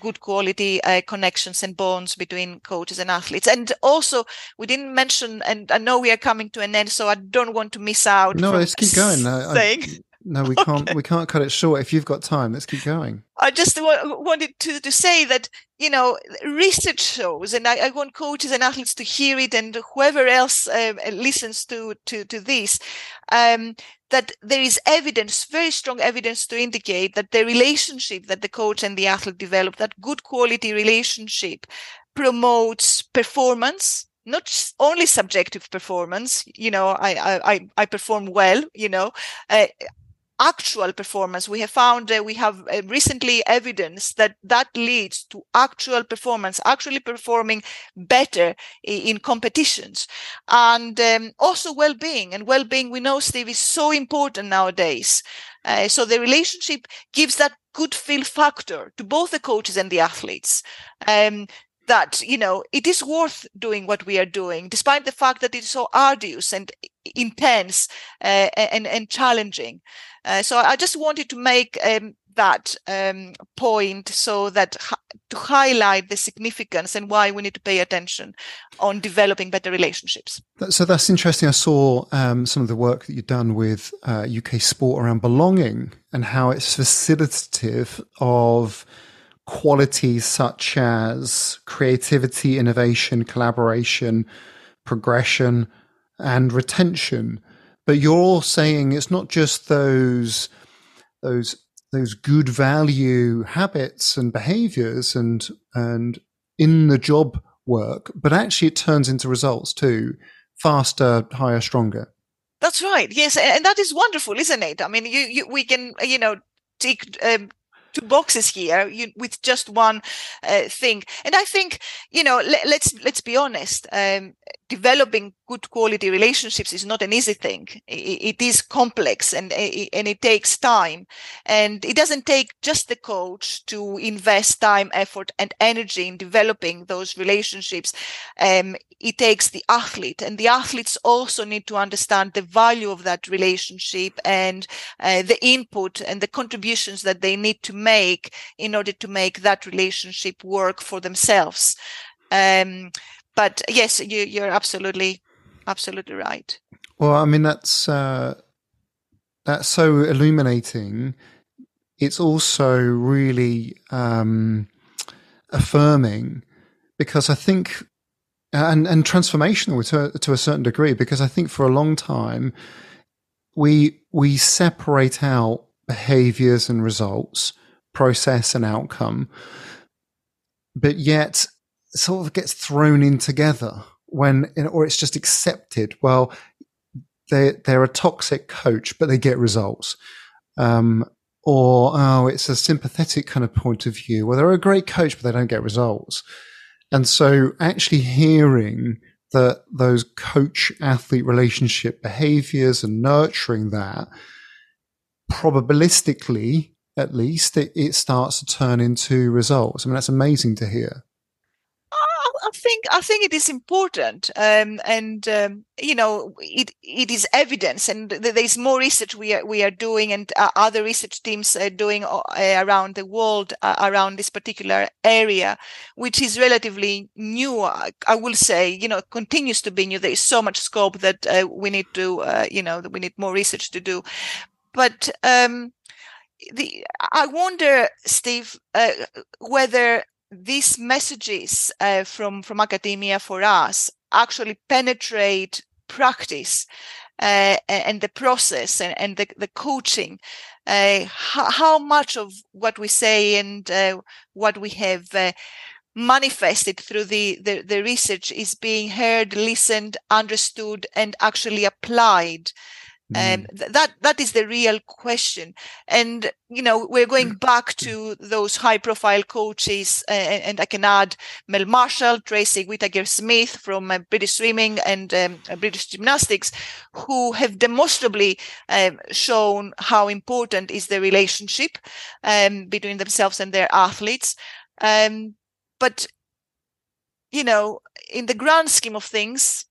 good quality connections and bonds between coaches and athletes. And also, we didn't mention, and I know we are coming to an end, so I don't want to miss out. No, let's keep going. We can't cut it short. If you've got time, let's keep going. I just wanted to say that, you know, research shows, and I want coaches and athletes to hear it, and whoever else listens to this, that there is evidence, very strong evidence, to indicate that the relationship that the coach and the athlete develop, that good quality relationship, promotes performance. Not only subjective performance, you know, I perform well, you know, actual performance. We have found recently evidence that leads to actual performance, actually performing better in competitions, and also well-being. And well-being, we know, Steve, is so important nowadays. So the relationship gives that good feel factor to both the coaches and the athletes. That, you know, it is worth doing what we are doing, despite the fact that it's so arduous and intense and challenging. So I just wanted to make that point, so that to highlight the significance and why we need to pay attention on developing better relationships. So that's interesting. I saw some of the work that you've done with UK Sport around belonging and how it's facilitative of qualities such as creativity, innovation, collaboration, progression, and retention. But you're saying it's not just those good value habits and behaviors and in the job work, but actually it turns into results too: faster, higher, stronger. That's right. Yes, and that is wonderful, isn't it? I mean, we can, you know, take two boxes here with just one thing. And I think, you know, let's be honest, developing good quality relationships is not an easy thing. It is complex and it takes time. And it doesn't take just the coach to invest time, effort, and energy in developing those relationships. It takes the athlete, and the athletes also need to understand the value of that relationship and the input and the contributions that they need to make in order to make that relationship work for themselves. But yes, you're absolutely right. Well, I mean, that's so illuminating. It's also really affirming, because I think, and transformational to a certain degree, because I think for a long time we separate out behaviors and results, process and outcome, but yet sort of gets thrown in together or it's just accepted. Well, they're a toxic coach, but they get results. Or it's a sympathetic kind of point of view. Well, they're a great coach, but they don't get results. And so actually hearing that those coach-athlete relationship behaviors and nurturing that, probabilistically, at least, it starts to turn into results. I mean, that's amazing to hear. I think it is important, you know, it is evidence, and there's more research we are doing, and other research teams are doing around the world around this particular area, which is relatively new. I will say, you know, it continues to be new. There is so much scope that we need more research to do. But I wonder, Steve, whether these messages from academia for us actually penetrate practice and the process and the coaching. How much of what we say and what we have manifested through the research is being heard, listened, understood, and actually applied? That is the real question. And, you know, we're going back to those high-profile coaches, and I can add Mel Marshall, Tracy Whittaker-Smith from British Swimming and British Gymnastics, who have demonstrably shown how important is the relationship between themselves and their athletes. But, you know, in the grand scheme of things,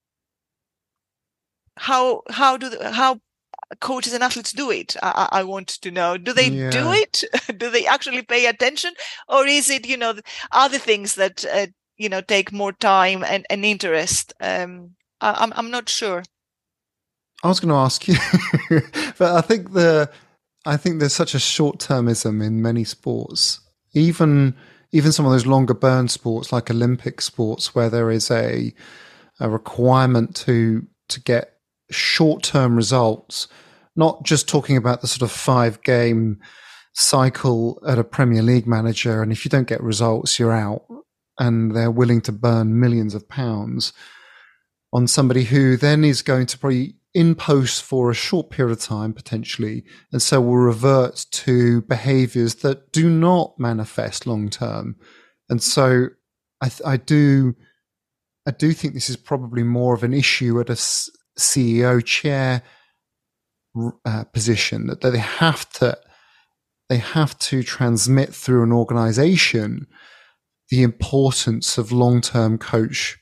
how coaches and athletes do it? I want to know, do they do it? Do they actually pay attention? Or is it, you know, other things that, you know, take more time and interest? I'm not sure. I was going to ask you, but I think there's such a short-termism in many sports, even some of those longer burn sports like Olympic sports, where there is a requirement to get short-term results, not just talking about the sort of 5-game cycle at a Premier League manager, and if you don't get results, you're out, and they're willing to burn millions of pounds on somebody who then is going to probably in post for a short period of time potentially, and so will revert to behaviours that do not manifest long term. And so I do think this is probably more of an issue at a CEO chair position, that they have to transmit through an organisation the importance of long term coach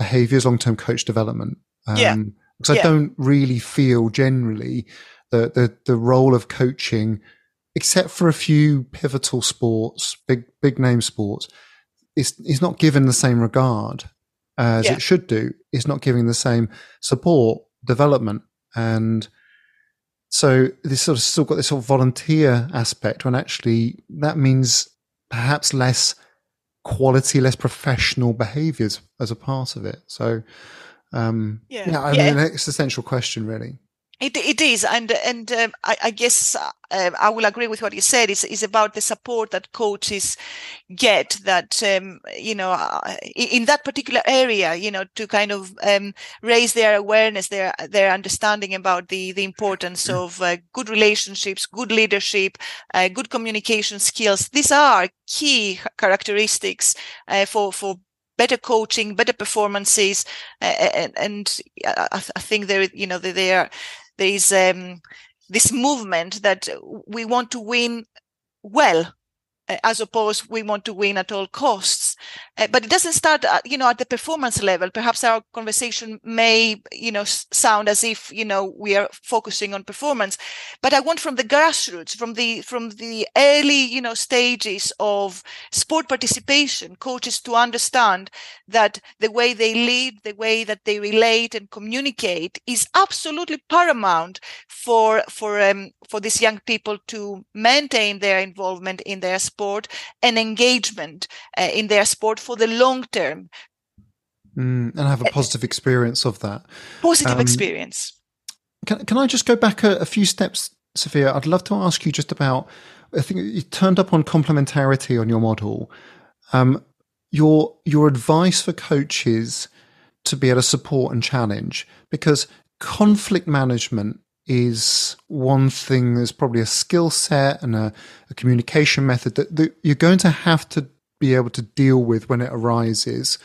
behaviours, long term coach development. Because I don't really feel generally that the role of coaching, except for a few pivotal sports, big name sports, is not given the same regard as it should do. It's not giving the same support, development. And so this sort of still got this sort of volunteer aspect, when actually that means perhaps less quality, less professional behaviours as a part of it. So an existential question, really. It is, and I guess I will agree with what you said. It's about the support that coaches get, that you know, in that particular area, you know, to kind of raise their awareness, their understanding about the importance of good relationships, good leadership, good communication skills. These are key characteristics for better coaching, better performances, and I think there, you know, there is this movement that we want to win well, as opposed we want to win at all costs. But it doesn't start, you know, at the performance level. Perhaps our conversation may, you know, sound as if, you know, we are focusing on performance. But I want from the grassroots, from the early, you know, stages of sport participation, coaches to understand that the way they lead, the way that they relate and communicate is absolutely paramount for these young people to maintain their involvement in their sport and engagement in their sport for the long term, and have a positive experience of that. Positive experience. Can I just go back a few steps, Sophia? I'd love to ask you just about, I think you turned up on complementarity on your model. Your advice for coaches to be able to support and challenge, because conflict management is one thing. There's probably a skill set and a communication method that you're going to have to be able to deal with when it arises.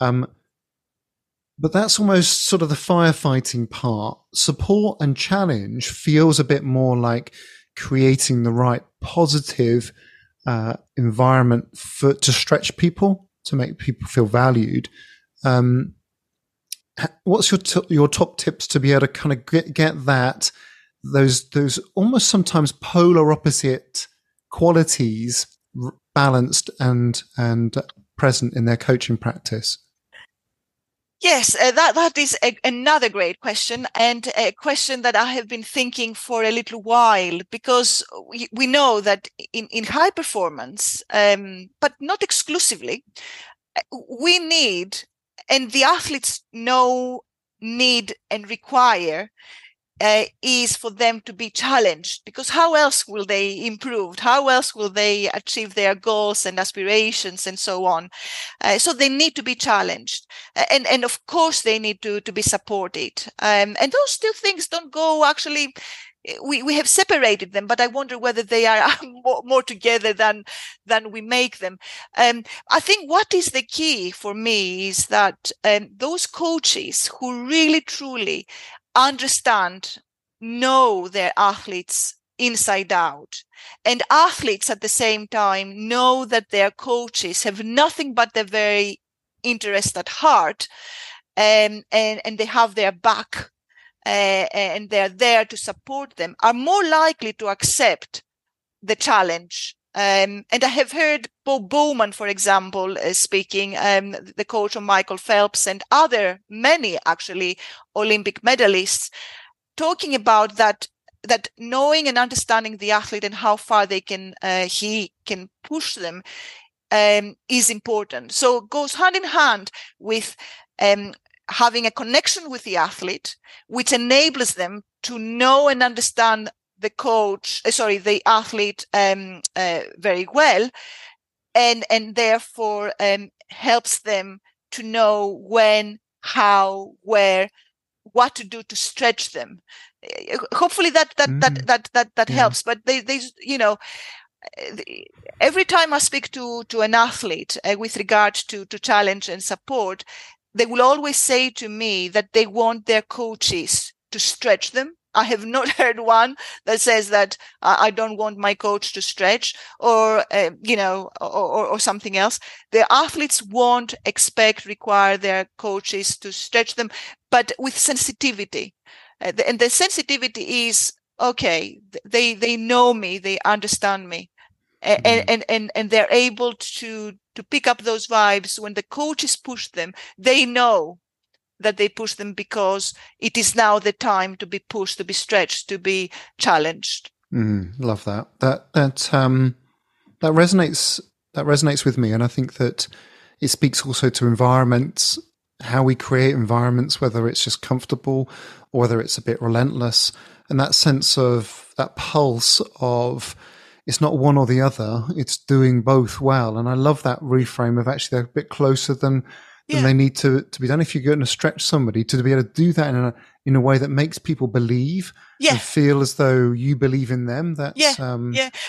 But that's almost sort of the firefighting part. Support and challenge feels a bit more like creating the right positive environment to stretch people, to make people feel valued. What's your top tips to be able to kind of get that, those almost sometimes polar opposite qualities balanced and present in their coaching practice? Yes, that is another great question, and a question that I have been thinking for a little while, because we know that in high performance, but not exclusively, we need, and the athletes know, need and require, is for them to be challenged, because how else will they improve? How else will they achieve their goals and aspirations and so on? So they need to be challenged, and of course they need to be supported. And those two things don't go, actually. We have separated them, but I wonder whether they are more together than we make them. I think what is the key for me is that those coaches who really truly understand, know their athletes inside out, and athletes at the same time know that their coaches have nothing but their very interest at heart, and they have their back. and they are there to support them, are more likely to accept the challenge. And I have heard Bob Bowman, for example, speaking, the coach of Michael Phelps and other many, actually, Olympic medalists, talking about that knowing and understanding the athlete and how far they can, he can push them, is important. So it goes hand in hand with having a connection with the athlete, which enables them to know and understand the athlete very well, and therefore helps them to know when, how, where, what to do to stretch them. Hopefully that helps. But they you know, every time I speak to an athlete with regard to challenge and support, they will always say to me that they want their coaches to stretch them. I have not heard one that says that I don't want my coach to stretch or something else. The athletes won't require their coaches to stretch them, but with sensitivity. And the sensitivity is, okay, they know me, they understand me, and they're able to pick up those vibes. When the coaches push them, they know that they push them because it is now the time to be pushed, to be stretched, to be challenged. Love that. That resonates. That resonates with me, and I think that it speaks also to environments, how we create environments, whether it's just comfortable or whether it's a bit relentless, and that sense of that pulse of. It's not one or the other, it's doing both well. And I love that reframe of actually they're a bit closer than they need to be done. If you're going to stretch somebody, to be able to do that in a way that makes people believe and feel as though you believe in them.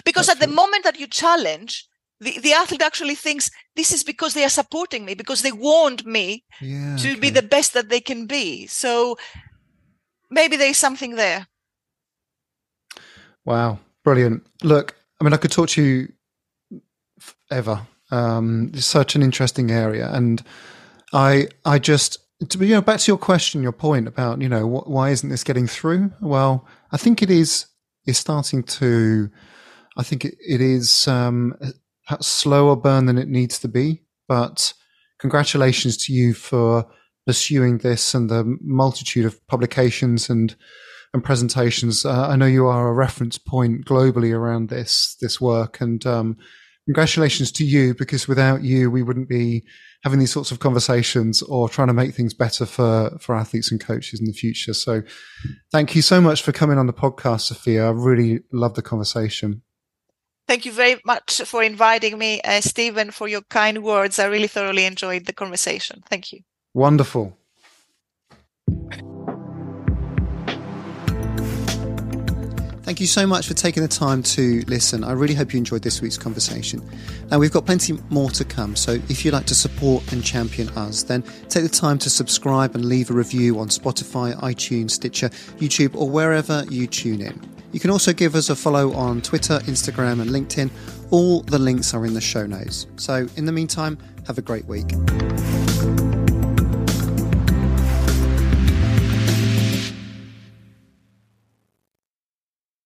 Because at the moment that you challenge, the athlete actually thinks this is because they are supporting me, because they want me to be the best that they can be. So maybe there's something there. Wow. Brilliant. Look, I mean, I could talk to you forever. It's such an interesting area. And I just, back to your question, your point about, why isn't this getting through? Well, I think it is, it's starting to, I think it is perhaps slower burn than it needs to be. But congratulations to you for pursuing this and the multitude of publications and presentations. I know you are a reference point globally around this work, and congratulations to you, because without you, we wouldn't be having these sorts of conversations or trying to make things better for athletes and coaches in the future. So thank you so much for coming on the podcast, Sophia. I really loved the conversation. Thank you very much for inviting me, Stephen, for your kind words. I really thoroughly enjoyed the conversation. Thank you. Wonderful. Thank you so much for taking the time to listen. I really hope you enjoyed this week's conversation. Now, we've got plenty more to come, so if you'd like to support and champion us, then take the time to subscribe and leave a review on Spotify, iTunes, Stitcher, YouTube, or wherever you tune in. You can also give us a follow on Twitter, Instagram, and LinkedIn. All the links are in the show notes. So in the meantime, have a great week.